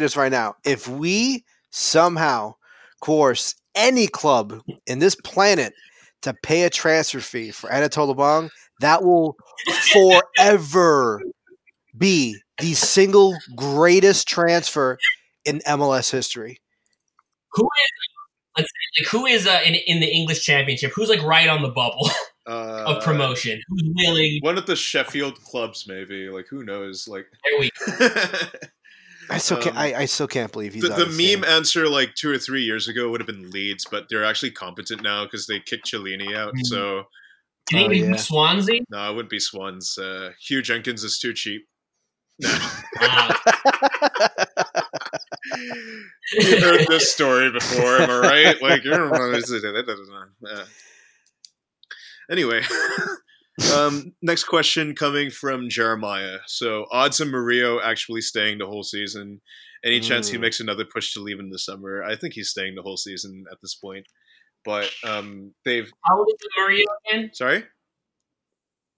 this right now. If we somehow coerce any club in this planet to pay a transfer fee for Anatol Ebong, that will forever be the single greatest transfer in MLS history. Who is in the English Championship? Who's like right on the bubble of promotion? Who's willing? One of the Sheffield clubs, maybe. Like, who knows? Like, there we go. I still can't believe he's the meme answer like 2 or 3 years ago would have been Leeds, but they're actually competent now because they kicked Chiellini out. So, Swansea? No, it wouldn't be Swans. Hugh Jenkins is too cheap. You heard this story before, am I right? Like, you're anyway. Next question coming from Jeremiah. So, odds of Murillo actually staying the whole season. Any chance he makes another push to leave in the summer? I think he's staying the whole season at this point. But how old is Murillo again? Sorry,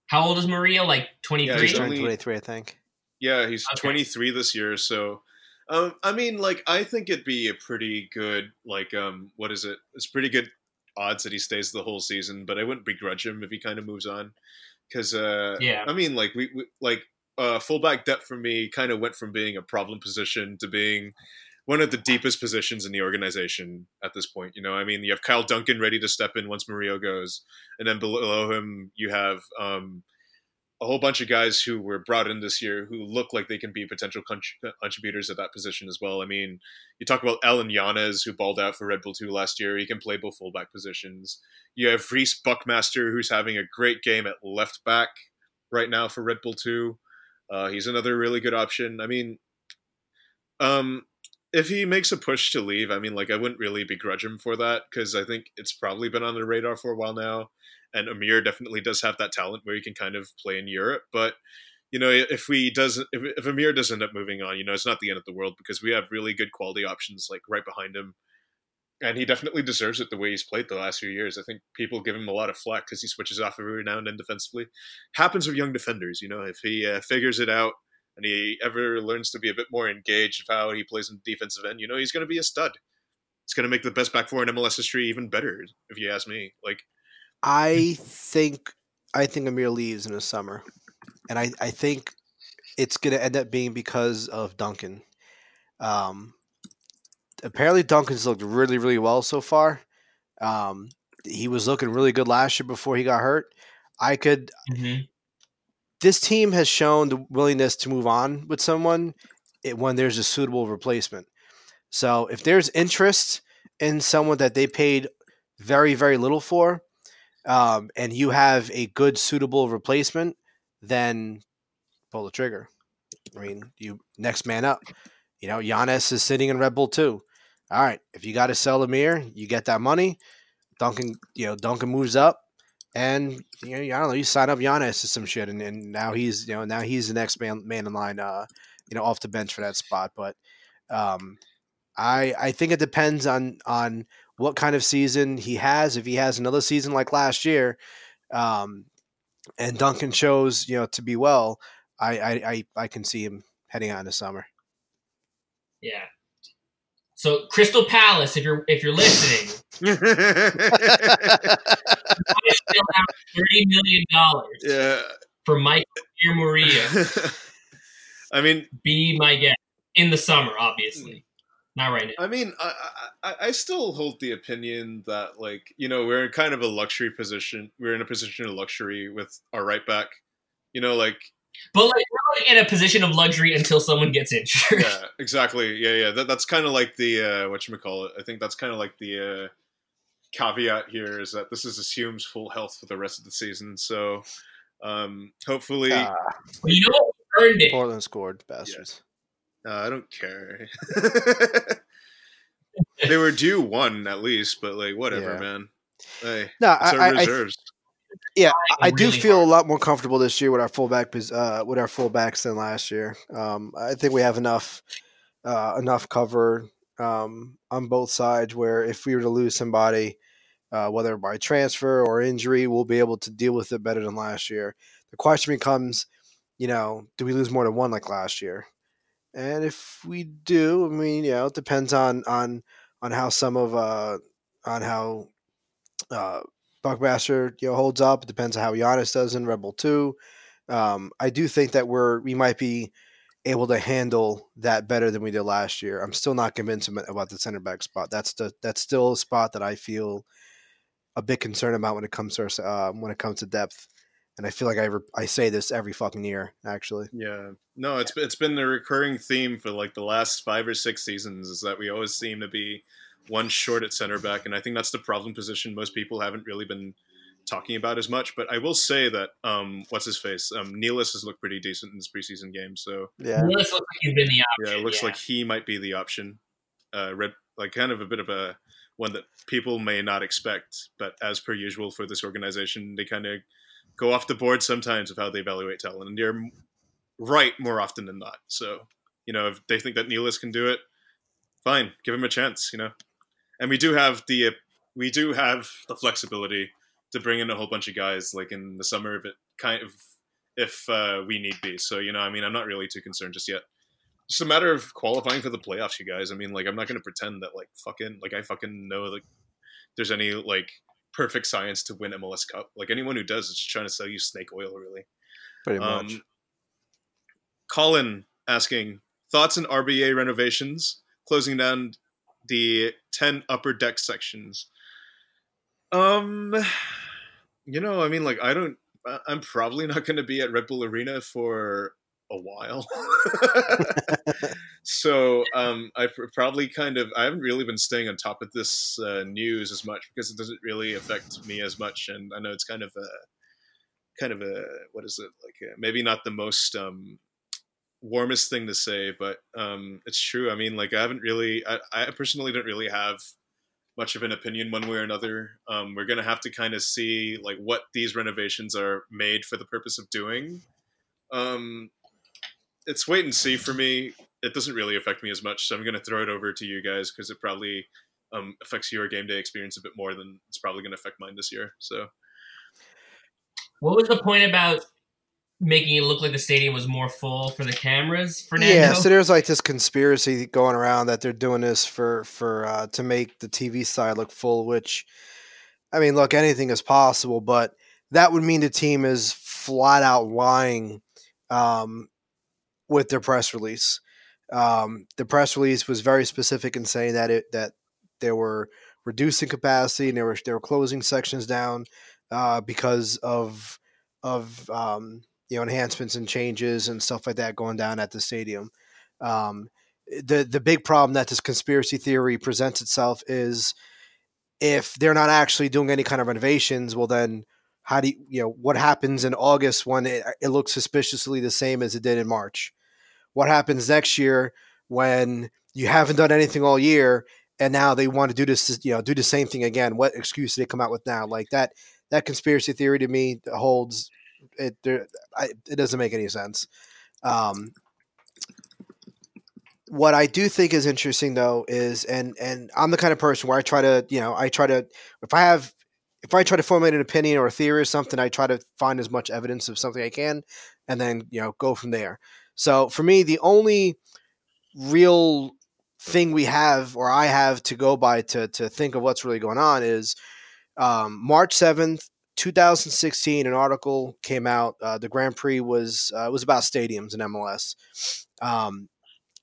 how old is Murillo? Like 23. Yeah, he's 23, I think. Yeah, he's 23 this year, so I mean, like, I think it'd be a pretty good, like, what is it? It's pretty good odds that he stays the whole season, but I wouldn't begrudge him if he kind of moves on, because I mean, like, we fullback depth for me kind of went from being a problem position to being one of the deepest positions in the organization at this point. You know, I mean, you have Kyle Duncan ready to step in once Murillo goes, and then below him you have a whole bunch of guys who were brought in this year who look like they can be potential contributors at that position as well. I mean, you talk about Ellen Yanez, who balled out for Red Bull II last year. He can play both fullback positions. You have Reese Buckmaster, who's having a great game at left back right now for Red Bull II. He's another really good option. I mean, if he makes a push to leave, I mean, like, I wouldn't really begrudge him for that, because I think it's probably been on the radar for a while now. And Amir definitely does have that talent where he can kind of play in Europe. But, you know, if Amir does end up moving on, you know, it's not the end of the world, because we have really good quality options, like, right behind him. And he definitely deserves it the way he's played the last few years. I think people give him a lot of flack because he switches off every now and then defensively. Happens with young defenders, you know. If he figures it out and he ever learns to be a bit more engaged of how he plays in the defensive end, you know, he's going to be a stud. It's going to make the best back four in MLS history even better, if you ask me. Like, I think Amir leaves in the summer. And I think it's going to end up being because of Duncan. Apparently Duncan's looked really, really well so far. He was looking really good last year before he got hurt. This team has shown the willingness to move on with someone when there's a suitable replacement. So if there's interest in someone that they paid very, very little for, and you have a good suitable replacement, then pull the trigger. I mean, you next man up. You know, Giannis is sitting in Red Bull II. All right, if you got to sell Amir, you get that money. Duncan moves up, and I don't know, you sign up Giannis to some shit, and now he's the next man in line, off the bench for that spot. But I think it depends on what kind of season he has. If he has another season like last year, and Duncan shows to be well, I can see him heading out in the summer. Yeah. So Crystal Palace, if you're listening, you still have $30 million for Michael Maria. I mean, be my guest in the summer, obviously, not right now. I mean, I still hold the opinion that, like, we're in kind of a luxury position. We're in a position of luxury with our right back, But, we're in a position of luxury until someone gets injured. Yeah, exactly. Yeah. That's kind of like the, whatchamacallit. I think that's kind of like the caveat here is that this assumes full health for the rest of the season. So, hopefully... we earned it. Portland scored, bastards. Yeah. I don't care. They were due one, at least, but, whatever, man. Hey, no, reserves. Yeah, I do feel a lot more comfortable this year with our fullbacks than last year. I think we have enough cover on both sides where if we were to lose somebody, whether by transfer or injury, we'll be able to deal with it better than last year. The question becomes, do we lose more than one like last year? And if we do, I mean, it depends on how Buckmaster, holds up. It depends on how Giannis does in Red Bull 2. I do think that we might be able to handle that better than we did last year. I'm still not convinced about the center back spot. That's still a spot that I feel a bit concerned about when it comes to depth. And I feel like I say this every fucking year, actually. Yeah. No, it's been the recurring theme for the last 5 or 6 seasons is that we always seem to be one short at center back, and I think that's the problem position most people haven't really been talking about as much. But I will say that Nealis has looked pretty decent in this preseason game. So yeah, Nealis looks like he's been the option. Yeah, it looks like he might be the option. Kind of a bit of a one that people may not expect, but as per usual for this organization, they kind of go off the board sometimes of how they evaluate talent, and they're right more often than not. So if they think that Nealis can do it, fine, give him a chance. And we do have the flexibility to bring in a whole bunch of guys in the summer, but kind of if we need be. So I mean, I'm not really too concerned just yet. It's a matter of qualifying for the playoffs, you guys. I mean, I'm not going to pretend that I fucking know there's any perfect science to win MLS Cup. Anyone who does is just trying to sell you snake oil, really. Pretty much. Colin asking thoughts on RBA renovations closing down the 10 upper deck sections. I'm probably not going to be at Red Bull Arena for a while. So I haven't really been staying on top of this news as much because it doesn't really affect me as much. And I know it's kind of a, maybe not the most warmest thing to say, but it's true. I mean, like, I personally don't really have much of an opinion one way or another. We're going to have to kind of see like what these renovations are made for the purpose of doing. It's wait and see for me. It doesn't really affect me as much. So I'm going to throw it over to you guys because it probably affects your game day experience a bit more than it's probably going to affect mine this year. So what was the point about making it look like the stadium was more full for the cameras, Fernando? Yeah, so there's like this conspiracy going around that they're doing this for to make the TV side look full, which, I mean, look, anything is possible, but that would mean the team is flat out lying with their press release. The press release was very specific in saying that they were reducing capacity and they were closing sections down because of enhancements and changes and stuff like that going down at the stadium. The big problem that this conspiracy theory presents itself is if they're not actually doing any kind of renovations, well then how do what happens in August when it looks suspiciously the same as it did in March? What happens next year when you haven't done anything all year and now they want to do this, do the same thing again? What excuse do they come out with now? Like that conspiracy theory to me holds. It doesn't make any sense. What I do think is interesting though is, and I'm the kind of person where I try to, if I try to formulate an opinion or a theory or something, I try to find as much evidence of something I can, and then, go from there. So for me, the only real thing we have, or I have to go by to think of what's really going on is, March 7th, 2016, an article came out. The Grand Prix was about stadiums in MLS,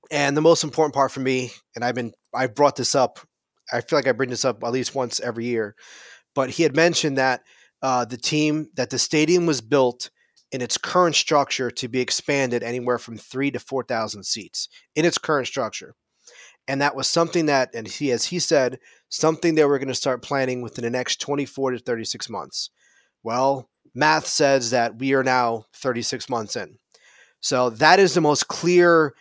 and the most important part for me, and I brought this up. I feel like I bring this up at least once every year, but he had mentioned that the stadium was built in its current structure to be expanded anywhere from 3,000 to 4,000 seats in its current structure, and that was something that, and he said, something that we're going to start planning within the next 24 to 36 months. Well, math says that we are now 36 months in. So that is the most clear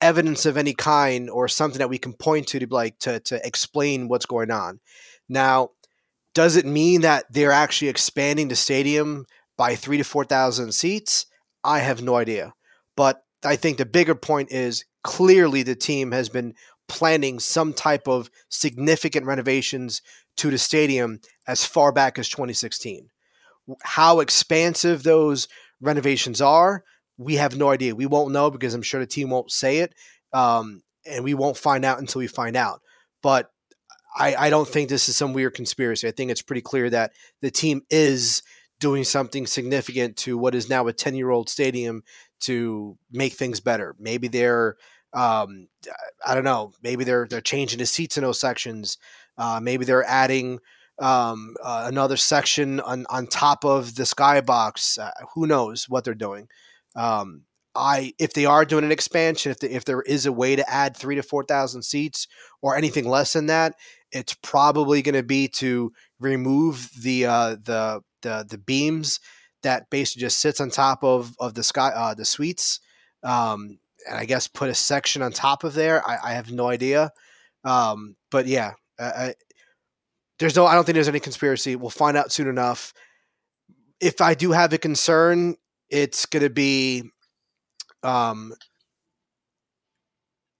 evidence of any kind or something that we can point to like to explain what's going on. Now, does it mean that they're actually expanding the stadium by 3,000 to 4,000 seats? I have no idea. But I think the bigger point is clearly the team has been planning some type of significant renovations to the stadium as far back as 2016. How expansive those renovations are, we have no idea. We won't know because I'm sure the team won't say it, and we won't find out until we find out. But I don't think this is some weird conspiracy. I think it's pretty clear that the team is doing something significant to what is now a 10-year-old stadium to make things better. Maybe they're I don't know, maybe they're changing the seats in those sections. Maybe they're adding another section on top of the skybox. Who knows what they're doing? If they are doing an expansion, if there is a way to add 3,000 to 4,000 seats or anything less than that, it's probably going to be to remove the beams that basically just sits on top of the sky the suites. And I guess put a section on top of there. I have no idea. But yeah, I don't think there's any conspiracy. We'll find out soon enough. If I do have a concern, it's going to be,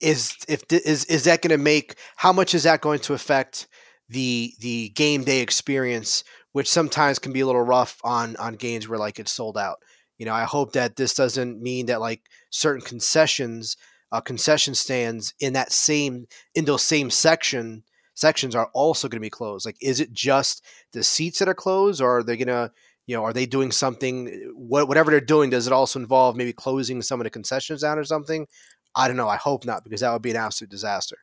is that going to make, how much is that going to affect the game day experience, which sometimes can be a little rough on games where like it's sold out. I hope that this doesn't mean that like certain concession stands in those same sections are also going to be closed. Like, is it just the seats that are closed, or are they going to, are they doing something? Whatever they're doing, does it also involve maybe closing some of the concessions down or something? I don't know. I hope not, because that would be an absolute disaster.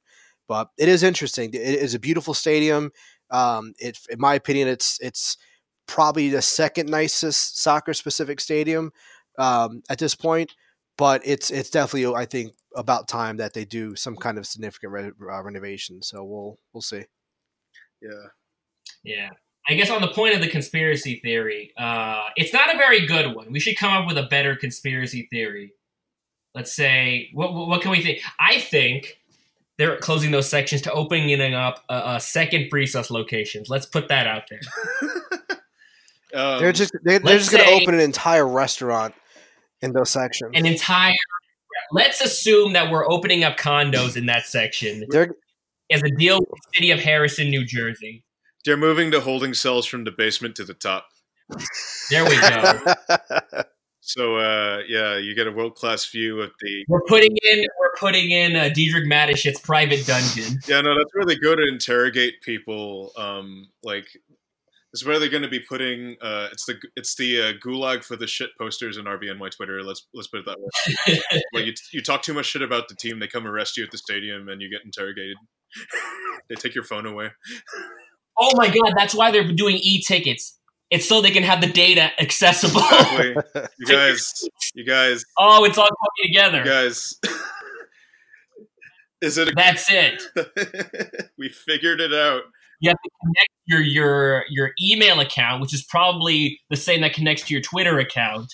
But it is interesting. It is a beautiful stadium. In my opinion, it's probably the second nicest soccer-specific stadium at this point, but it's definitely, I think, about time that they do some kind of significant renovation. So we'll see. Yeah. I guess on the point of the conspiracy theory, it's not a very good one. We should come up with a better conspiracy theory. let's say, what can we think? I think they're closing those sections to opening up a second Brisas locations. Let's put that out there. They're just going to open an entire restaurant in those sections. An entire. Let's assume that we're opening up condos in that section. As a deal with the city of Harrison, New Jersey. They're moving the holding cells from the basement to the top. There we go. So yeah, you get a world-class view of the. We're putting in Diedrich Mateschit's private dungeon. Yeah, no, that's where they go to interrogate people. It's where they're going to be putting. It's the gulag for the shit posters in RBNY Twitter. Let's put it that way. Well, you talk too much shit about the team, they come arrest you at the stadium, and you get interrogated. They take your phone away. Oh my god, that's why they're doing e-tickets. It's so they can have the data accessible. Exactly. You guys. Oh, it's all coming together. You guys. That's it. We figured it out. You have to connect your email account, which is probably the same that connects to your Twitter account.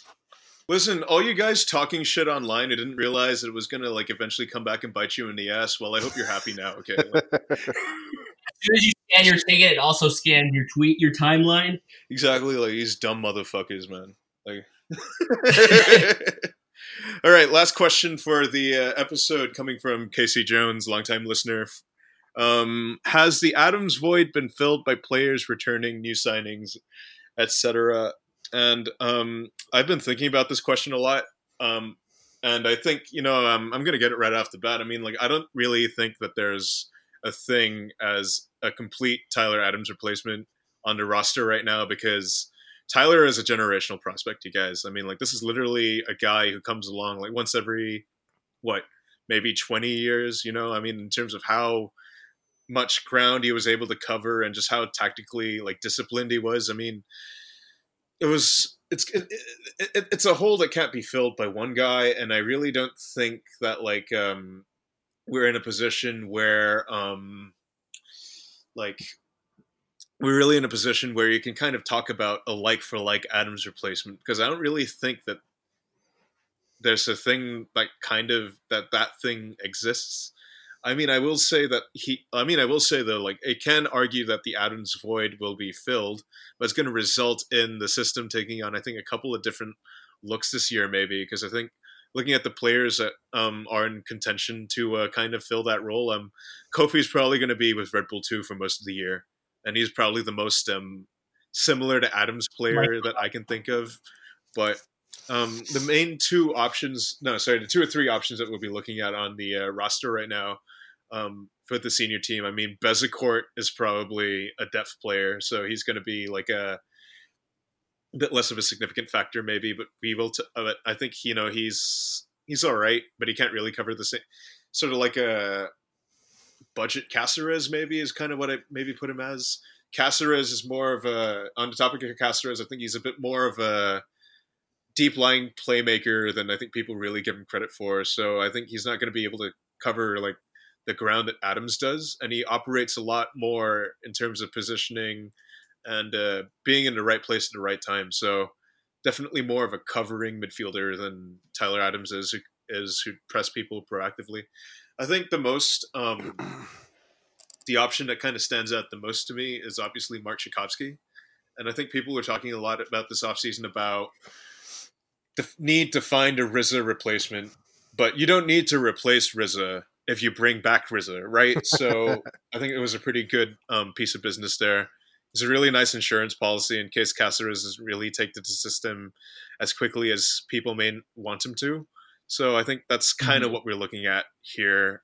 Listen, all you guys talking shit online, I didn't realize it was going to eventually come back and bite you in the ass. Well, I hope you're happy now. Okay. As soon as you scan your ticket, it also scans your tweet, your timeline. Exactly. These dumb motherfuckers, man. All right. Last question for the episode, coming from Casey Jones, longtime listener. Has the Adams void been filled by players returning, new signings, etc.? And I've been thinking about this question a lot. And I think, I'm going to get it right off the bat. I mean, I don't really think that there's a thing as a complete Tyler Adams replacement on the roster right now, because Tyler is a generational prospect, you guys. I mean, this is literally a guy who comes along once every, maybe 20 years, I mean, in terms of how much ground he was able to cover and just how tactically disciplined he was. I mean, it's a hole that can't be filled by one guy, and I really don't think that we're in a position where we're really in a position where you can kind of talk about a like-for-like Adams replacement, because I don't really think that there's a thing that thing exists. I mean, I will say though, it can argue that the Adams void will be filled, but it's going to result in the system taking on, I think, a couple of different looks this year, maybe, because I think looking at the players that are in contention to kind of fill that role, Kofi's probably going to be with Red Bull II for most of the year, and he's probably the most similar to Adams player that I can think of, but. The main two options, the two or three options that we'll be looking at on the roster right now for the senior team. I mean, Bezicourt is probably a depth player, so he's going to be a bit less of a significant factor maybe, but we will. I think, he's all right, but he can't really cover the same sort of a budget. Cáceres maybe is kind of what I maybe put him as. Cáceres is more of a, on the topic of Cáceres, I think he's a bit more of a deep-lying playmaker than I think people really give him credit for. So I think he's not going to be able to cover the ground that Adams does, and he operates a lot more in terms of positioning and being in the right place at the right time. So definitely more of a covering midfielder than Tyler Adams is, who press people proactively. I think the option that kind of stands out the most to me is obviously Mark Tchaikovsky, and I think people were talking a lot about this offseason about the need to find a Rizza replacement, but you don't need to replace Rizza if you bring back Rizza, right? So I think it was a pretty good piece of business there. It's a really nice insurance policy in case Cáceres doesn't really take to the system as quickly as people may want him to. So I think that's kind of what we're looking at here.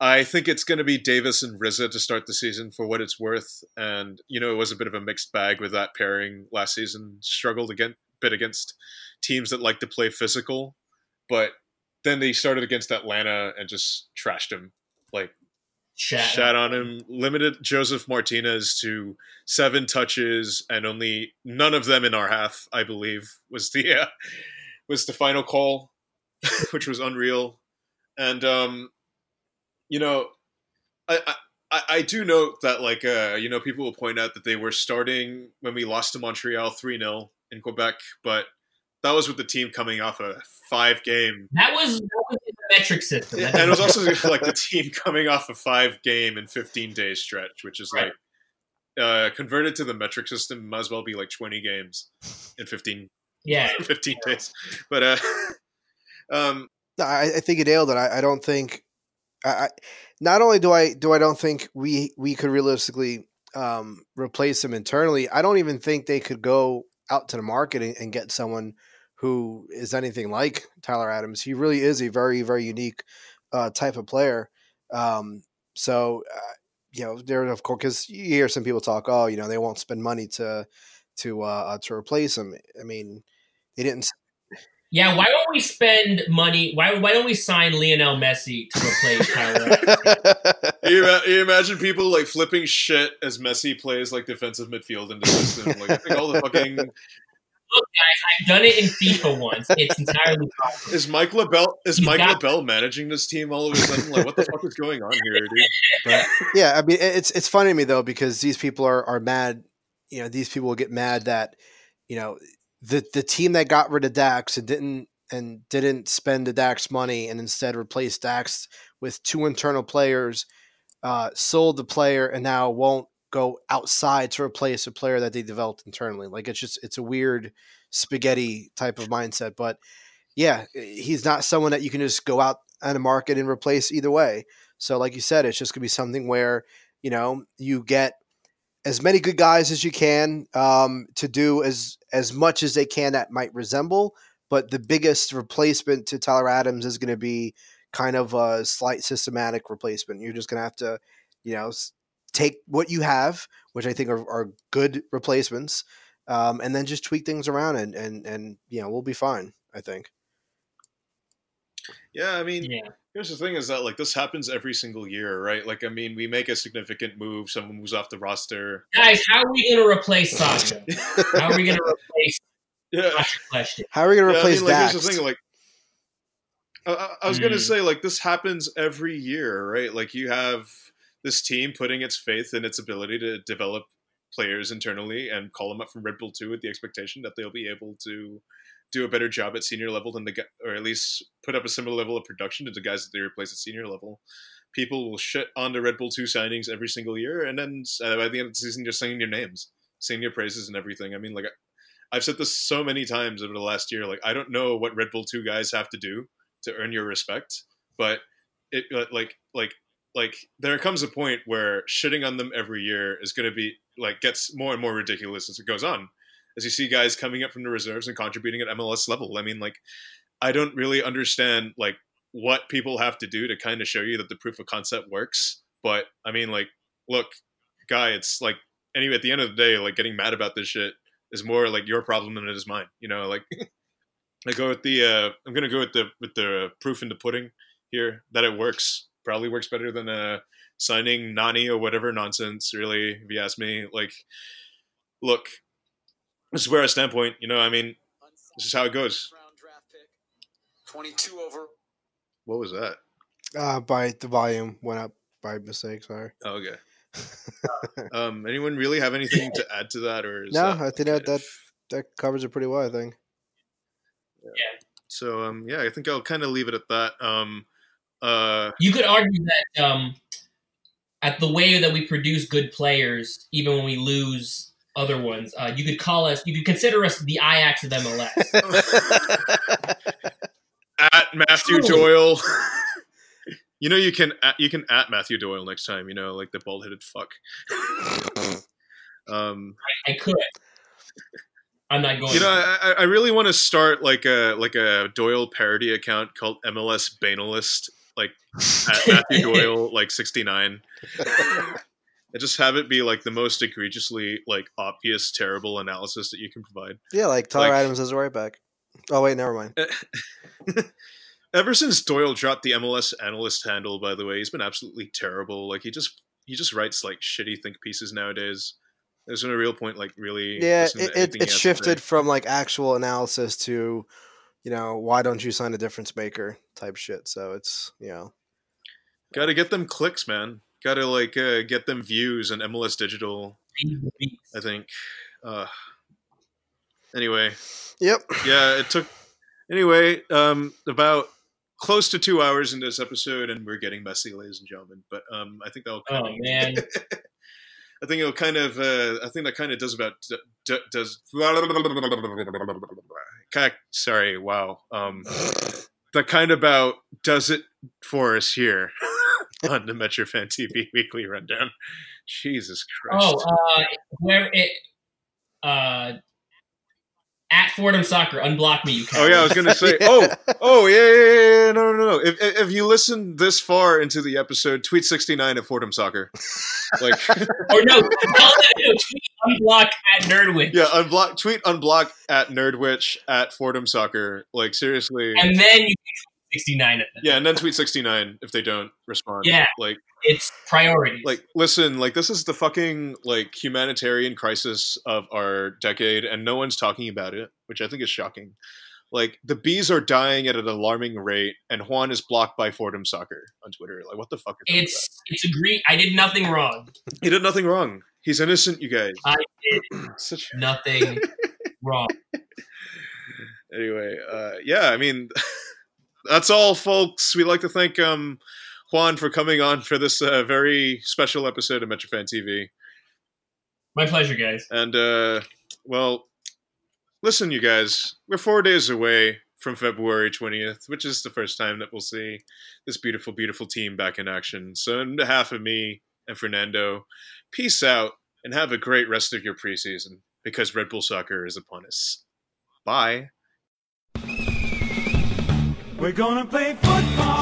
I think it's going to be Davis and Rizza to start the season for what it's worth. And, it was a bit of a mixed bag with that pairing last season. Struggled bit against teams that like to play physical, but then they started against Atlanta and just trashed him, shat on him, limited Joseph Martinez to 7 touches and only none of them in our half, I believe was the final call, which was unreal. And I do note that people will point out that they were starting when we lost to Montreal 3-0 in Quebec, but that was with the team coming off a 5-game. That was in the metric system. Yeah, and it was also like the team coming off a 5-game and 15-day stretch, which is right. Like converted to the metric system, might as well be like 20 games in 15 days. But I think you nailed it. I don't think. I don't think we could realistically replace them internally. I don't even think they could go out to the market and get someone who is anything like Tyler Adams. He really is a very, very unique type of player. There, of course, because you hear some people talk, they won't spend money to replace him. I mean, they didn't. Yeah, why don't we spend money? Why don't we sign Lionel Messi to replace Tyler? You imagine people like flipping shit as Messi plays like defensive midfield in the system, like all the fucking. Look, guys, I've done it in FIFA once. It's entirely possible. Is Mike LaBelle managing this team all of a sudden? Like, what the fuck is going on here, dude? But... Yeah, I mean, it's funny to me though because these people are mad. You know, these people will get mad that the team that got rid of Dax and didn't spend the Dax money and instead replaced Dax with two internal players, sold the player and now won't go outside to replace a player that they developed internally. Like it's a weird spaghetti type of mindset, but yeah, he's not someone that you can just go out on the market and replace either way. So like you said, it's just gonna be something where, you get as many good guys as you can to do as much as they can that might resemble, but the biggest replacement to Tyler Adams is going to be kind of a slight systematic replacement. You're just going to have to, take what you have, which I think are good replacements, and then just tweak things around and we'll be fine, I think. Yeah, I mean, Here's the thing is that, this happens every single year, right? We make a significant move. Someone moves off the roster. Guys, how are we going to replace Sasha? How are we going to replace Sasha? How are we going to replace Dax? Here's the thing, I was going to say, this happens every year, right? You have this team putting its faith in its ability to develop players internally and call them up from Red Bull 2 with the expectation that they'll be able to do a better job at senior level than or at least put up a similar level of production to the guys that they replace at senior level. People will shit on the Red Bull 2 signings every single year, and then by the end of the season, you're singing your names, singing your praises and everything. I mean, I've said this so many times over the last year, I don't know what Red Bull 2 guys have to do to earn your respect, but it there comes a point where shitting on them every year is going to be, gets more and more ridiculous as it goes on. As you see guys coming up from the reserves and contributing at MLS level. I mean, I don't really understand, what people have to do to kind of show you that the proof of concept works. But, I mean, look, guy, it's, anyway, at the end of the day, getting mad about this shit is more, your problem than it is mine. I go with the, I'm going to go with the proof in the pudding here that it works. Probably works better than signing Nani or whatever nonsense, really, if you ask me. Look... This is where our standpoint, this is how it goes. 22 over. What was that? By the volume went up by mistake. Sorry. Oh, okay. Anyone really have anything to add to that, or I think that covers it pretty well. I think. Yeah. So I think I'll kind of leave it at that. You could argue that at the way that we produce good players, even when we lose. Other ones, you could consider us the Ajax of MLS. At Matthew Doyle, you can at Matthew Doyle next time. The bald-headed fuck. I could. I'm not going. I really want to start a Doyle parody account called MLS Banalist, at Matthew Doyle 69. And just have it be the most egregiously obvious, terrible analysis that you can provide. Yeah, Tyler Adams is a right back. Oh wait, never mind. Ever since Doyle dropped the MLS analyst handle, by the way, he's been absolutely terrible. He just writes shitty think pieces nowadays. There's no real point really. Yeah, it shifted from actual analysis to why don't you sign a difference maker type shit. So it's got to get them clicks, man. Got to get them views on MLS Digital, I think. Anyway. Yep. Yeah, it took... Anyway, about close to 2 hours in this episode, and we're getting messy, ladies and gentlemen. But I think that'll... Oh, man. I think it'll kind of... I think that kind of does about... does... Sorry, wow. That kind of about does it for us here on the Metro Fan TV Weekly Rundown. Jesus Christ. Where it... At Fordham Soccer, unblock me, you can. Oh, yeah, I was going to say, yeah. No. If you listen this far into the episode, tweet 69 at Fordham Soccer. Like, or no, tweet unblock at Nerdwitch. Yeah, tweet unblock at Nerdwitch at Fordham Soccer. Like, seriously. And then you tweet 69 at them. Yeah, and then tweet 69 if they don't respond. Yeah, like, it's priorities. Like, listen, like, this is the fucking, like, humanitarian crisis of our decade, and no one's talking about it, which I think is shocking. Like, the bees are dying at an alarming rate, and Juan is blocked by Fordham Soccer on Twitter. Like, what the fuck? It's agreed. I did nothing wrong. He did nothing wrong. He's innocent, you guys. I did nothing wrong. Anyway, yeah, I mean, that's all, folks. We'd like to thank, Juan, for coming on for this very special episode of Metro Fan TV. My pleasure, guys. And, well, listen, you guys, we're 4 days away from February 20th, which is the first time that we'll see this beautiful, beautiful team back in action. So on behalf of me and Fernando, peace out and have a great rest of your preseason, because Red Bull Soccer is upon us. Bye. We're going to play football.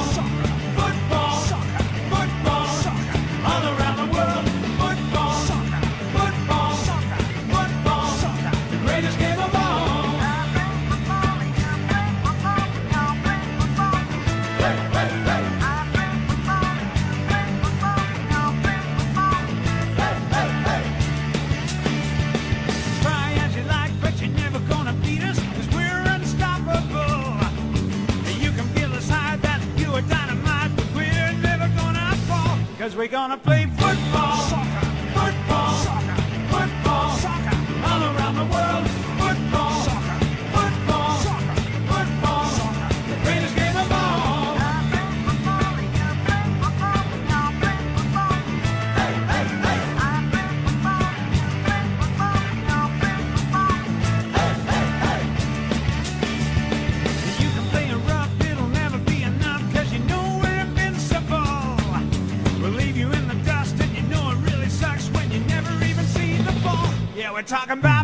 Cause we're gonna play football, soccer, football, soccer, football, soccer, all around the world, football, soccer, football, soccer, football, soccer, the greatest game of all. I play football, you play football, I play football. Hey, hey, hey, I play football, you play football, I play football. Hey, hey, hey. You can play it rough, it'll never be enough, cause you know we're invincible. Leave you in the dust, and you know it really sucks when you never even see the ball. Yeah, we're talking about